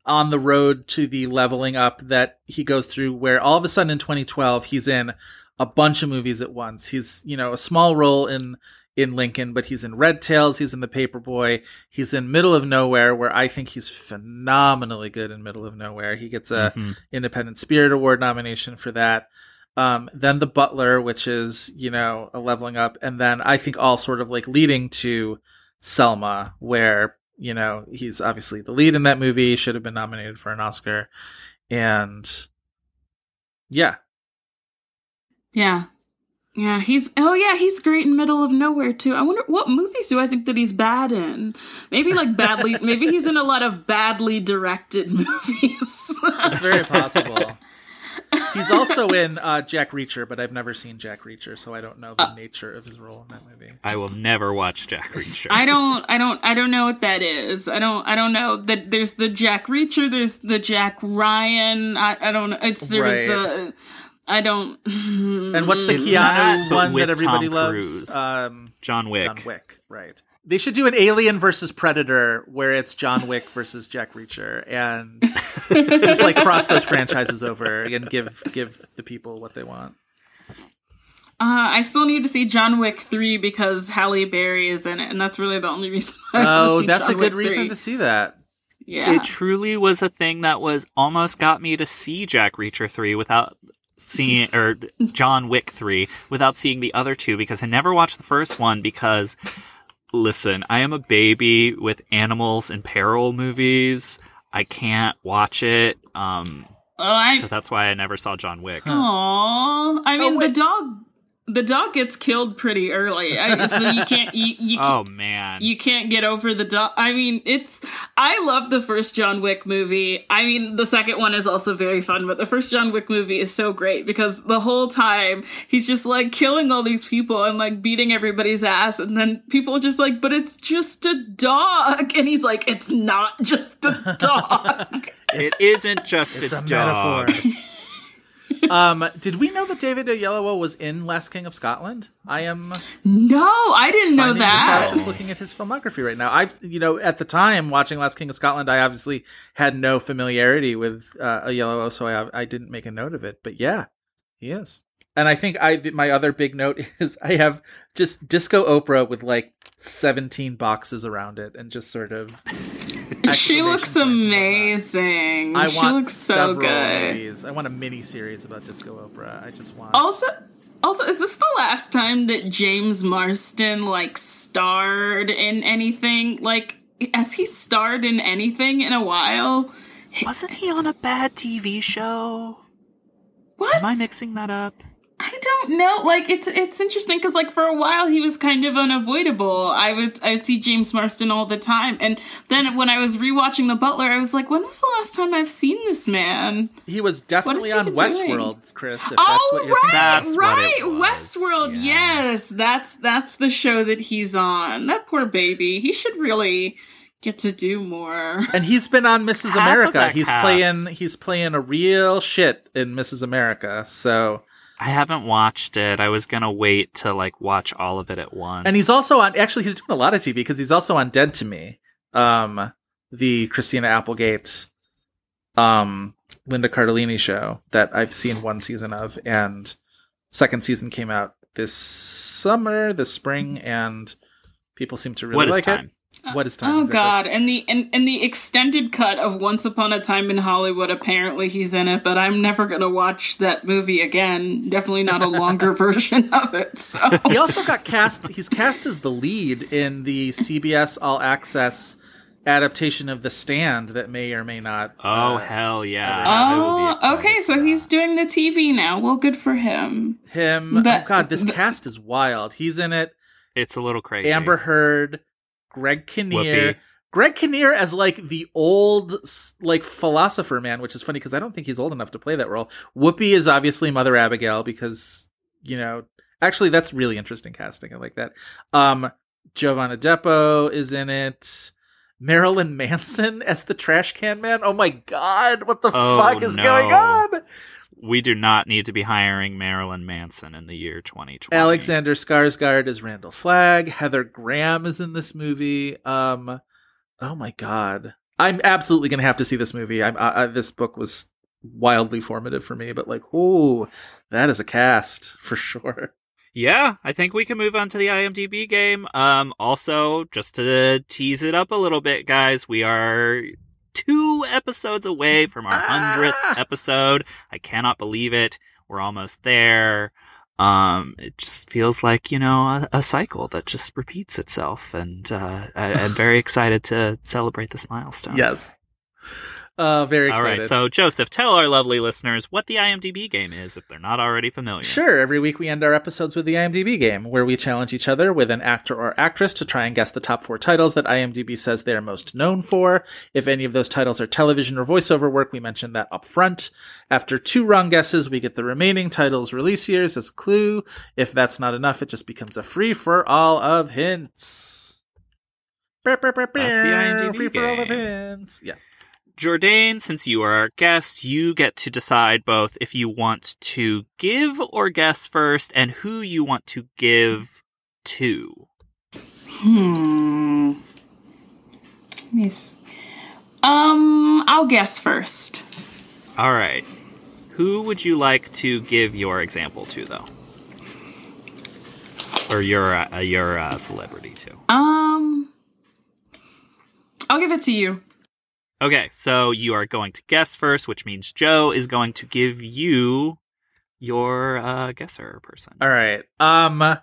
on the road to the leveling up that he goes through, where all of a sudden in twenty twelve he's in a bunch of movies at once. He's, you know, a small role in in Lincoln, but he's in Red Tails, he's in The Paperboy, he's in Middle of Nowhere, where I think he's phenomenally good in Middle of Nowhere. He gets a mm-hmm. Independent Spirit Award nomination for that. Um, then The Butler, which is, you know, a leveling up. And then I think all sort of like leading to Selma, where, you know, he's obviously the lead in that movie, should have been nominated for an Oscar. And yeah. Yeah. Yeah, he's, oh yeah, he's great in Middle of Nowhere too. I wonder what movies do I think that he's bad in? Maybe like badly, maybe he's in a lot of badly directed movies. It's very possible. He's also in uh, Jack Reacher, but I've never seen Jack Reacher, so I don't know the uh, nature of his role in that movie. I will never watch Jack Reacher. I don't, I don't, I don't know what that is. I don't, I don't know that there's the Jack Reacher, there's the Jack Ryan. I, I don't know. It's there's right. a, I don't. And what's the Keanu that, one that everybody Tom loves? Cruise. Um, John Wick. John Wick, right? They should do an Alien versus Predator where it's John Wick versus Jack Reacher, and just like cross those franchises over and give give the people what they want. Uh, I still need to see John Wick three because Halle Berry is in it, and that's really the only reason I Oh, see that's John a good Wick reason three. To see that. Yeah. It truly was a thing that was almost got me to see Jack Reacher three without seeing, or John Wick three without seeing the other two, because I never watched the first one because listen, I am a baby with animals in peril movies. I can't watch it. Um, oh, I... So that's why I never saw John Wick. Aww. I mean, oh, the dog... The dog gets killed pretty early, I, so you can't. You, you can't, oh man, you can't get over the dog. I mean, it's. I love the first John Wick movie. I mean, the second one is also very fun, but the first John Wick movie is so great because the whole time he's just like killing all these people and like beating everybody's ass, and then people are just like, "But it's just a dog," and he's like, "It's not just a dog. It isn't just it's a, a dog." Metaphor. Um, did we know that David Oyelowo was in Last King of Scotland? I am. No, I didn't know that. This out, just looking at his filmography right now. I've, you know, at the time watching Last King of Scotland, I obviously had no familiarity with uh, Oyelowo, so I, I didn't make a note of it. But yeah, he is. And I think I my other big note is I have just Disco Oprah with like seventeen boxes around it and just sort of. She looks amazing. I she looks so good. Movies. I want a mini series about Disco Oprah. I just want. Also, also, is this the last time that James Marsden like starred in anything? Like, has he starred in anything in a while? Wasn't he on a bad T V show? What? Am I mixing that up? I don't know. Like, it's it's interesting because, like, for a while he was kind of unavoidable. I would I would see James Marsden all the time, and then when I was rewatching The Butler, I was like, when was the last time I've seen this man? He was definitely on Westworld, Chris. If oh, that's what right, that's right, what Westworld. Yeah. Yes, that's that's the show that he's on. That poor baby. He should really get to do more. And he's been on Missus Half America. He's cast. playing. He's playing a real shit in Missus America. So. I haven't watched it. I was going to wait to, like, watch all of it at once. And he's also on... Actually, he's doing a lot of T V because he's also on Dead to Me. Um, the Christina Applegate, um, Linda Cardellini show that I've seen one season of. And second season came out this summer, this spring, and people seem to really like it. What is time? Oh, exactly. God. And the and, and the extended cut of Once Upon a Time in Hollywood, apparently he's in it, but I'm never going to watch that movie again. Definitely not a longer version of it. So he also got cast. He's cast as the lead in the C B S All Access adaptation of The Stand that may or may not. Oh, uh, hell yeah. Oh, okay. So he's doing the T V now. Well, good for him. Him. That, oh, God. This the, cast is wild. He's in it. It's a little crazy. Amber Heard. Greg Kinnear. Whoopee. Greg Kinnear as, like, the old, like, philosopher man, which is funny because I don't think he's old enough to play that role. Whoopi is obviously Mother Abigail because, you know, actually, that's really interesting casting. I like that. Um, Giovanna Depo is in it. Marilyn Manson as the trash can man. Oh, my God. What the oh, fuck is no. going on? We do not need to be hiring Marilyn Manson in the year twenty twenty. Alexander Skarsgård is Randall Flagg. Heather Graham is in this movie. Um, oh my God, I'm absolutely going to have to see this movie. I'm, I, I, this book was wildly formative for me, but like, oh, that is a cast for sure. Yeah, I think we can move on to the IMDb game. Um, also, just to tease it up a little bit, guys, we are. Two episodes away from our hundredth ah! episode. I cannot believe it. We're almost there. Um, it just feels like, you know, a, a cycle that just repeats itself. And uh, I, I'm very excited to celebrate this milestone. Yes. Uh, very excited. All right, so Joseph, tell our lovely listeners what the IMDb game is if they're not already familiar. Sure, every week we end our episodes with the IMDb game, where we challenge each other with an actor or actress to try and guess the top four titles that IMDb says they are most known for. If any of those titles are television or voiceover work, we mention that up front. After two wrong guesses, we get the remaining titles' release years as clue. If that's not enough, it just becomes a free-for-all of hints. That's the IMDb free-for-all of hints. Yeah. Jourdain, since you are our guest, you get to decide both if you want to give or guess first and who you want to give to. Hmm. Yes. Um, I'll guess first. All right. Who would you like to give your example to, though? Or your, uh, your uh, celebrity to? Um, I'll give it to you. Okay, so you are going to guess first, which means Joe is going to give you your uh, guesser person. All right. Um,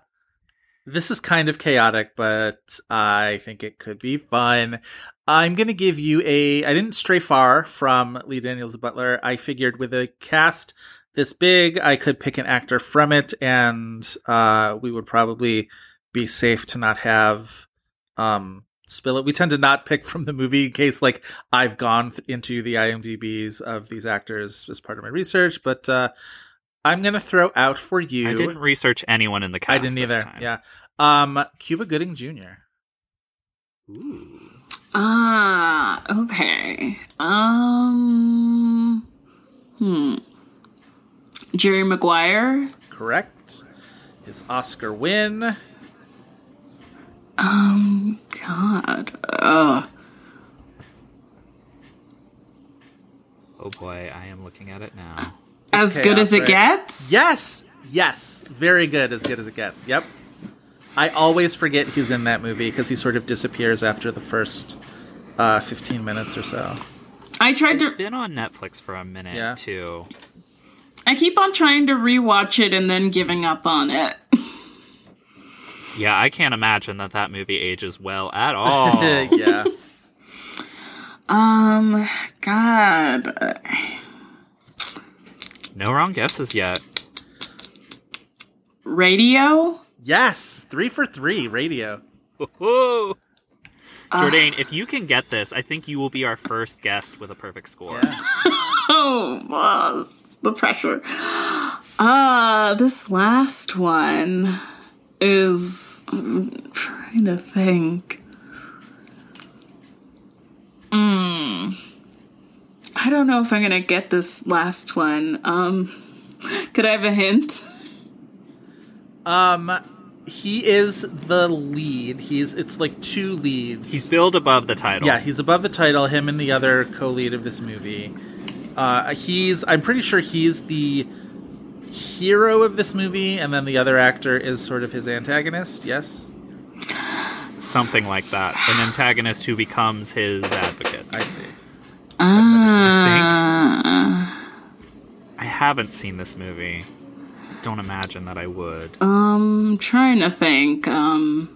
This is kind of chaotic, but I think it could be fun. I'm going to give you a... I didn't stray far from Lee Daniels the Butler. I figured with a cast this big, I could pick an actor from it, and uh, we would probably be safe to not have... Um, spill it. We tend to not pick from the movie in case, like, I've gone th- into the I M D Bs of these actors as part of my research, but uh, I'm going to throw out for you. I didn't research anyone in the cast. I didn't either. This time. Yeah. Um, Cuba Gooding Junior Ooh. Ah, uh, okay. Um, hmm. Jerry Maguire. Correct. His Oscar win. Um, God. Ugh. Oh, boy. I am looking at it now. As chaos, good as right? it gets? Yes. Yes. Very good. As good as it gets. Yep. I always forget he's in that movie because he sort of disappears after the first uh, fifteen minutes or so. I tried to... It's been on Netflix for a minute, yeah. too. I keep on trying to rewatch it and then giving up on it. Yeah, I can't imagine that that movie ages well at all. Yeah. um, God. No wrong guesses yet. Radio? Yes, three for three, radio. Woo-hoo. Jourdain, uh, if you can get this, I think you will be our first guest with a perfect score. Yeah. Oh, boss, the pressure. Uh, this last one... is I'm trying to think. Mm. I don't know if I'm gonna get this last one. Um, could I have a hint? Um, he is the lead. He's it's like two leads. He's billed above the title. Yeah, he's above the title. Him and the other co-lead of this movie. Uh, he's. I'm pretty sure he's the. Hero of this movie, and then the other actor is sort of his antagonist, yes? Something like that. An antagonist who becomes his advocate. I see. Uh, I think. I haven't seen this movie. Don't imagine that I would. Um, trying to think. Um,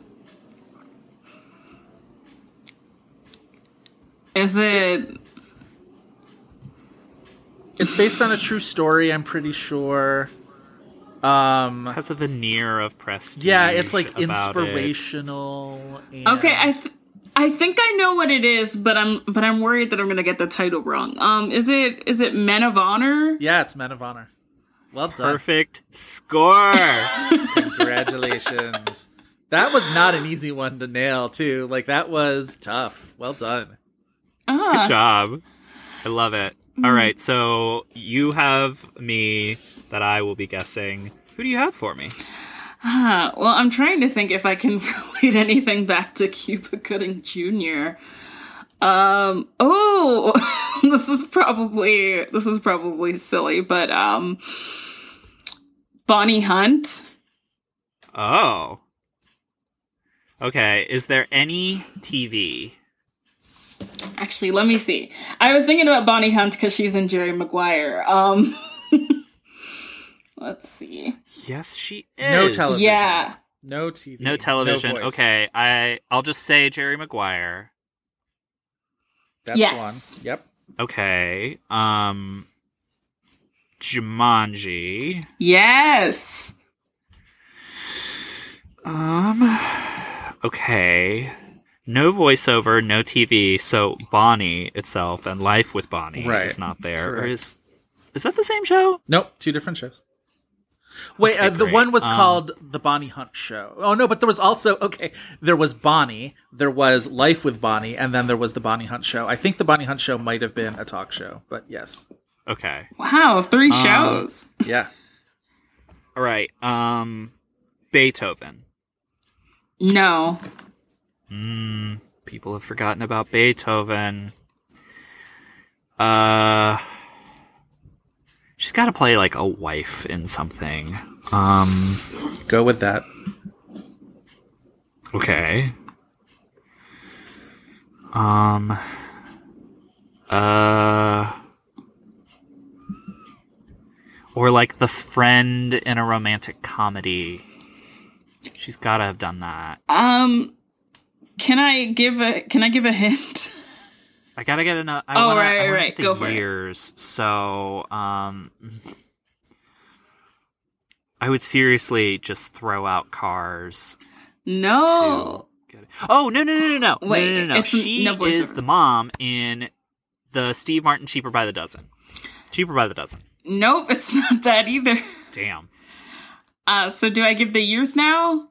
is it... It's based on a true story, I'm pretty sure. Um, has a veneer of prestige. Yeah, it's like inspirational. It. And... Okay, I th- I think I know what it is, but I'm but I'm worried that I'm going to get the title wrong. Um, is it is it Men of Honor? Yeah, it's Men of Honor. Well done. Perfect score. Congratulations. That was not an easy one to nail, too. Like that was tough. Well done. Ah. Good job. I love it. All right, so you have me that I will be guessing. Who do you have for me? Ah, well, I'm trying to think if I can relate anything back to Cuba Gooding Junior Um, oh, this is probably this is probably silly, but um, Bonnie Hunt. Oh. Okay, is there any T V? Actually, let me see. I was thinking about Bonnie Hunt because she's in Jerry Maguire. Um, let's see. Yes, she is. No television. Yeah. No T V. No television. No okay, I, I'll just say Jerry Maguire. That's yes. One. Yep. Okay. Um, Jumanji. Yes. Um. Okay. No voiceover, no T V, so Bonnie itself and Life with Bonnie right. is not there. Or is, is that the same show? Nope, two different shows. Wait, okay, uh, the one was um, called The Bonnie Hunt Show. Oh, no, but there was also, okay, there was Bonnie, there was Life with Bonnie, and then there was The Bonnie Hunt Show. I think The Bonnie Hunt Show might have been a talk show, but yes. Okay. Wow, three um, shows. Yeah. All right, um, Beethoven. No. Mm, people have forgotten about Beethoven. Uh, she's got to play like a wife in something. Um, go with that. Okay. Um. Uh. Or like the friend in a romantic comedy. She's gotta have done that. Um, can I give a can I give a hint? I gotta get another. I oh wanna, right, I right, go for years, it. So, um, I would seriously just throw out Cars. No. Oh no no no no no Wait, no no no! no. She no is the mom in the Steve Martin Cheaper by the Dozen. Cheaper by the Dozen. Nope, it's not that either. Damn. Uh, so do I give the years now?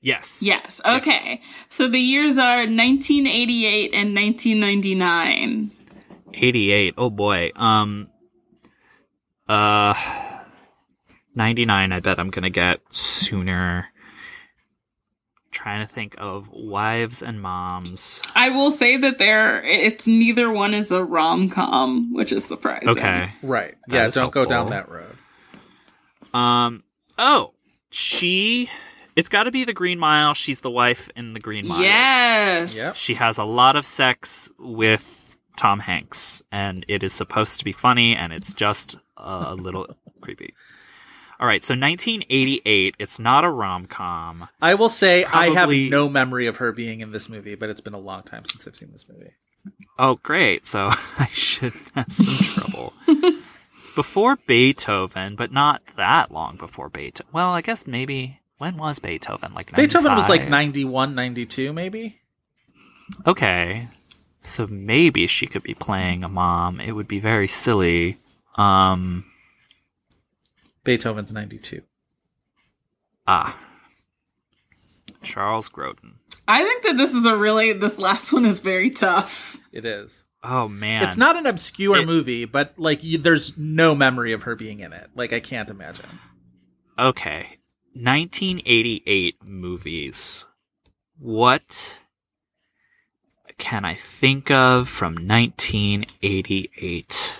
Yes. Yes. Okay. Yes. So the years are nineteen eighty-eight and nineteen ninety-nine. eighty-eight. Oh boy. Um. Uh. ninety-nine. I bet I'm gonna get sooner. Trying to think of wives and moms. I will say that there, it's neither one is a rom-com, which is surprising. Okay, right? That yeah, don't helpful. go down that road. Um. Oh, she. It's got to be The Green Mile. She's the wife in The Green Mile. Yes. Yep. She has a lot of sex with Tom Hanks, and it is supposed to be funny, and it's just a little creepy. All right, so nineteen eighty-eight, it's not a rom-com. I will say Probably... I have no memory of her being in this movie, but it's been a long time since I've seen this movie. Oh, great. So I should have some trouble. It's before Beethoven, but not that long before Beethoven. Well, I guess maybe... When was Beethoven? Like ninety-five? Beethoven was like ninety-one, ninety-two, maybe? Okay. So maybe she could be playing a mom. It would be very silly. Um... Beethoven's ninety-two. Ah. Charles Grodin. I think that this is a really, this last one is very tough. It is. Oh, man. It's not an obscure it, movie, but, like, you, there's no memory of her being in it. Like, I can't imagine. Okay. nineteen eighty-eight movies. What can I think of from nineteen eighty-eight?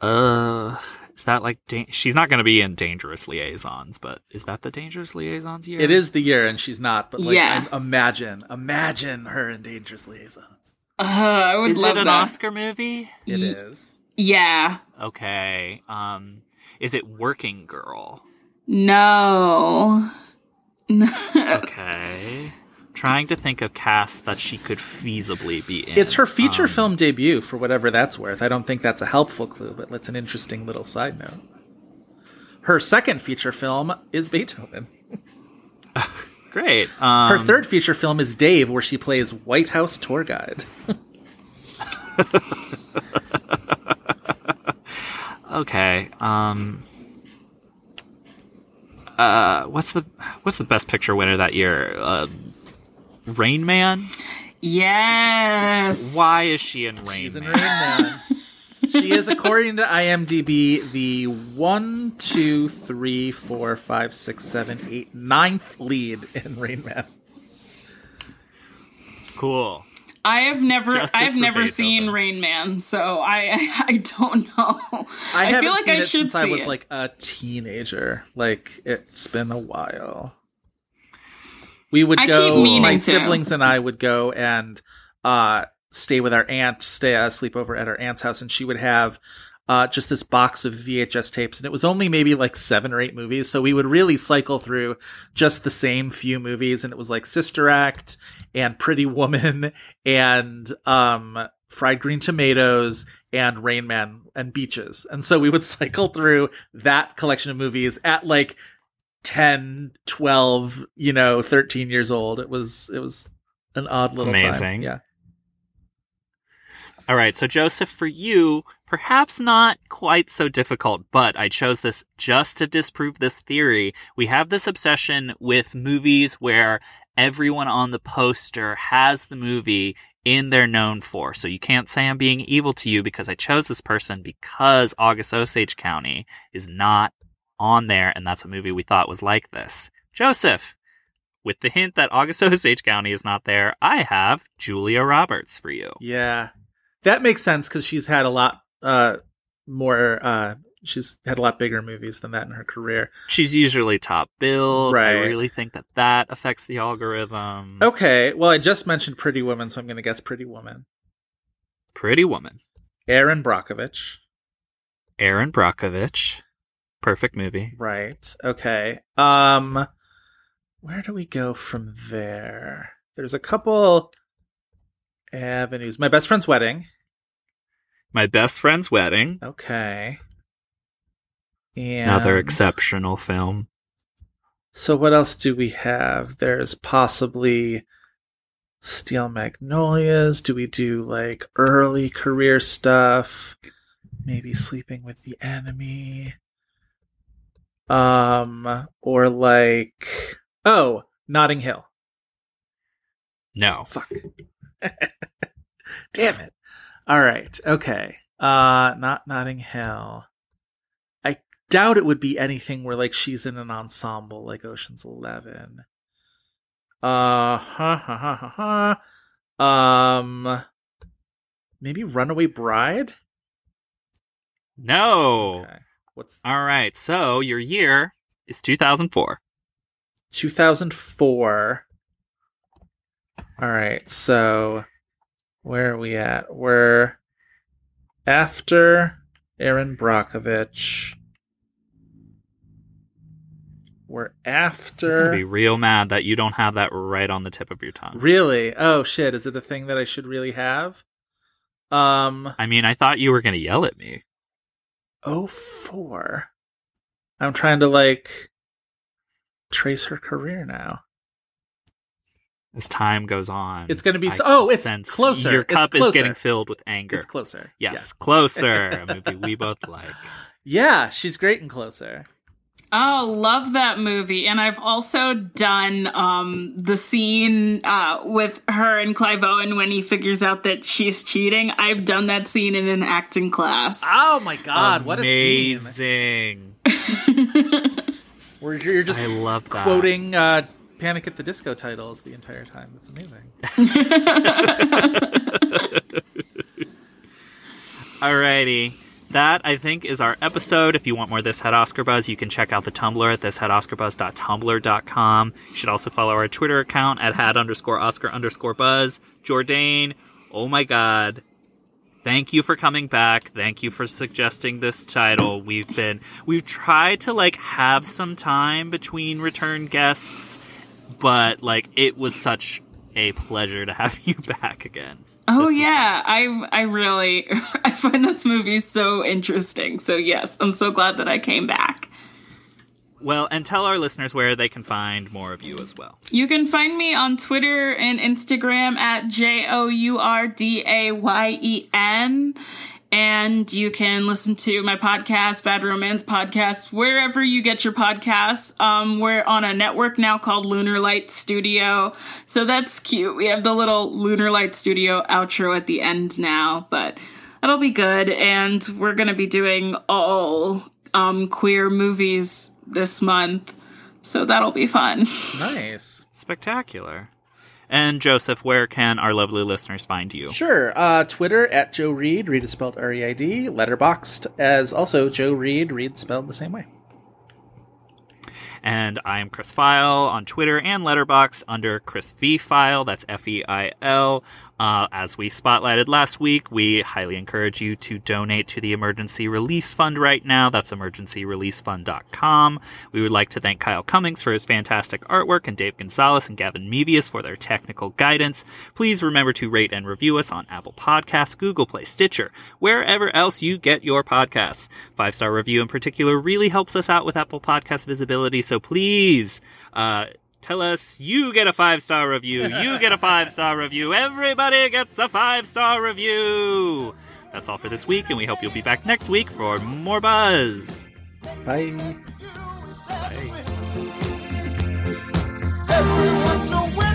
Uh, is that like da- she's not going to be in Dangerous Liaisons, but is that the Dangerous Liaisons year? It is the year, and she's not. But like, yeah. I imagine, imagine her in Dangerous Liaisons. Uh, I would is love that. Is it an that. Oscar movie? It y- is. Yeah. Okay. Um, is it Working Girl? No. Okay. Trying to think of casts that she could feasibly be in. It's her feature um, film debut, for whatever that's worth. I don't think that's a helpful clue, but that's an interesting little side note. Her second feature film is Beethoven. Great. Um, her third feature film is Dave, where she plays White House tour guide. Okay. Um, uh, what's the what's the best picture winner that year? Uh, Rain Man? Yes. Why is she in Rain She's Man? She's in Rain Man. She is, according to IMDb, the one, two, three, four, five, six, seven, eight, ninth lead in Rain Man. Cool. I have never, Justice I've never seen open. Rain Man, so I, I, I don't know. I, I feel like I should since see I was it. Like a teenager. Like it's been a while. We would I go, my to. siblings and I would go and uh, stay with our aunt, stay uh, sleep over at our aunt's house. And she would have uh, just this box of V H S tapes. And it was only maybe like seven or eight movies. So we would really cycle through just the same few movies. And it was like Sister Act and Pretty Woman and um, Fried Green Tomatoes and Rain Man and Beaches. And so we would cycle through that collection of movies at like ten, twelve, you know, thirteen years old. It was it was an odd little Amazing. time. Yeah. All right. So, Joseph, for you, perhaps not quite so difficult, but I chose this just to disprove this theory. We have this obsession with movies where everyone on the poster has the movie in their known for. So you can't say I'm being evil to you because I chose this person because August Osage County is not on there, and that's a movie we thought was like this. Joseph, with the hint that August Osage County is not there, I have Julia Roberts for you. Yeah, that makes sense because she's had a lot uh, more. Uh, she's had a lot bigger movies than that in her career. She's usually top billed. Right. I really think that that affects the algorithm. Okay, well, I just mentioned Pretty Woman, so I'm going to guess Pretty Woman. Pretty Woman. Erin Brockovich. Erin Brockovich. Perfect movie. Right. Okay. Um, where do we go from there? There's a couple avenues. My Best Friend's Wedding. My Best Friend's Wedding. Okay. And another exceptional film. So what else do we have? There's possibly Steel Magnolias. Do we do like early career stuff? Maybe Sleeping with the Enemy. Um, or like, oh, Notting Hill. No. Fuck. Damn it. All right. Okay. Uh, not Notting Hill. I doubt it would be anything where like she's in an ensemble like Ocean's Eleven. Uh, ha ha ha ha ha. Um, maybe Runaway Bride? No. Okay. What's... All right, so your year is two thousand four. two thousand four. All right, so where are we at? We're after Erin Brockovich. We're after... I'm gonna be real mad that you don't have that right on the tip of your tongue. Really? Oh, shit. Is it a thing that I should really have? Um, I mean, I thought you were going to yell at me. Oh, four. I'm trying to, like, trace her career now. As time goes on. It's going to be... So- oh, it's closer. Your cup it's closer. Is getting filled with anger. It's Closer. Yes, yeah. Closer. A movie we both like. Yeah, she's great in Closer. Oh, love that movie. And I've also done um, the scene uh, with her and Clive Owen when he figures out that she's cheating. I've done that scene in an acting class. Oh, my God. Amazing. What a scene. Amazing. Where you're just I love that. Quoting uh, Panic at the Disco titles the entire time. That's amazing. All righty. That, I think, is our episode. If you want more This Had Oscar Buzz, you can check out the Tumblr at this had oscar buzz dot tumblr dot com. You should also follow our Twitter account at had underscore Oscar underscore Buzz. Jourdain, oh my God. Thank you for coming back. Thank you for suggesting this title. We've been, we've tried to, like, have some time between return guests, but, like, it was such a pleasure to have you back again. Oh, this yeah. I I really, I find this movie so interesting. So, yes, I'm so glad that I came back. Well, and tell our listeners where they can find more of you as well. You can find me on Twitter and Instagram at J O U R D A Y E N. And you can listen to my podcast, Bad Romance Podcast, wherever you get your podcasts. Um, we're on a network now called Lunar Light Studio. So that's cute. We have the little Lunar Light Studio outro at the end now, but that'll be good. And we're going to be doing all um, queer movies this month. So that'll be fun. Nice. Spectacular. And Joseph, where can our lovely listeners find you? Sure. Uh, Twitter at Joe Reed. Reed is spelled R E I D. Letterboxd as also Joe Reed. Reed spelled the same way. And I'm Chris File on Twitter and Letterboxd under Chris V File. That's F E I L. Uh, as we spotlighted last week, we highly encourage you to donate to the Emergency Release Fund right now. That's emergency release fund dot com. We would like to thank Kyle Cummings for his fantastic artwork and Dave Gonzalez and Gavin Mevius for their technical guidance. Please remember to rate and review us on Apple Podcasts, Google Play, Stitcher, wherever else you get your podcasts. Five-star review in particular really helps us out with Apple Podcast visibility, so please... Uh, Tell us, you get a five-star review, you get a five-star review, everybody gets a five-star review. That's all for this week, and we hope you'll be back next week for more Buzz. Bye. Bye. Everyone's away.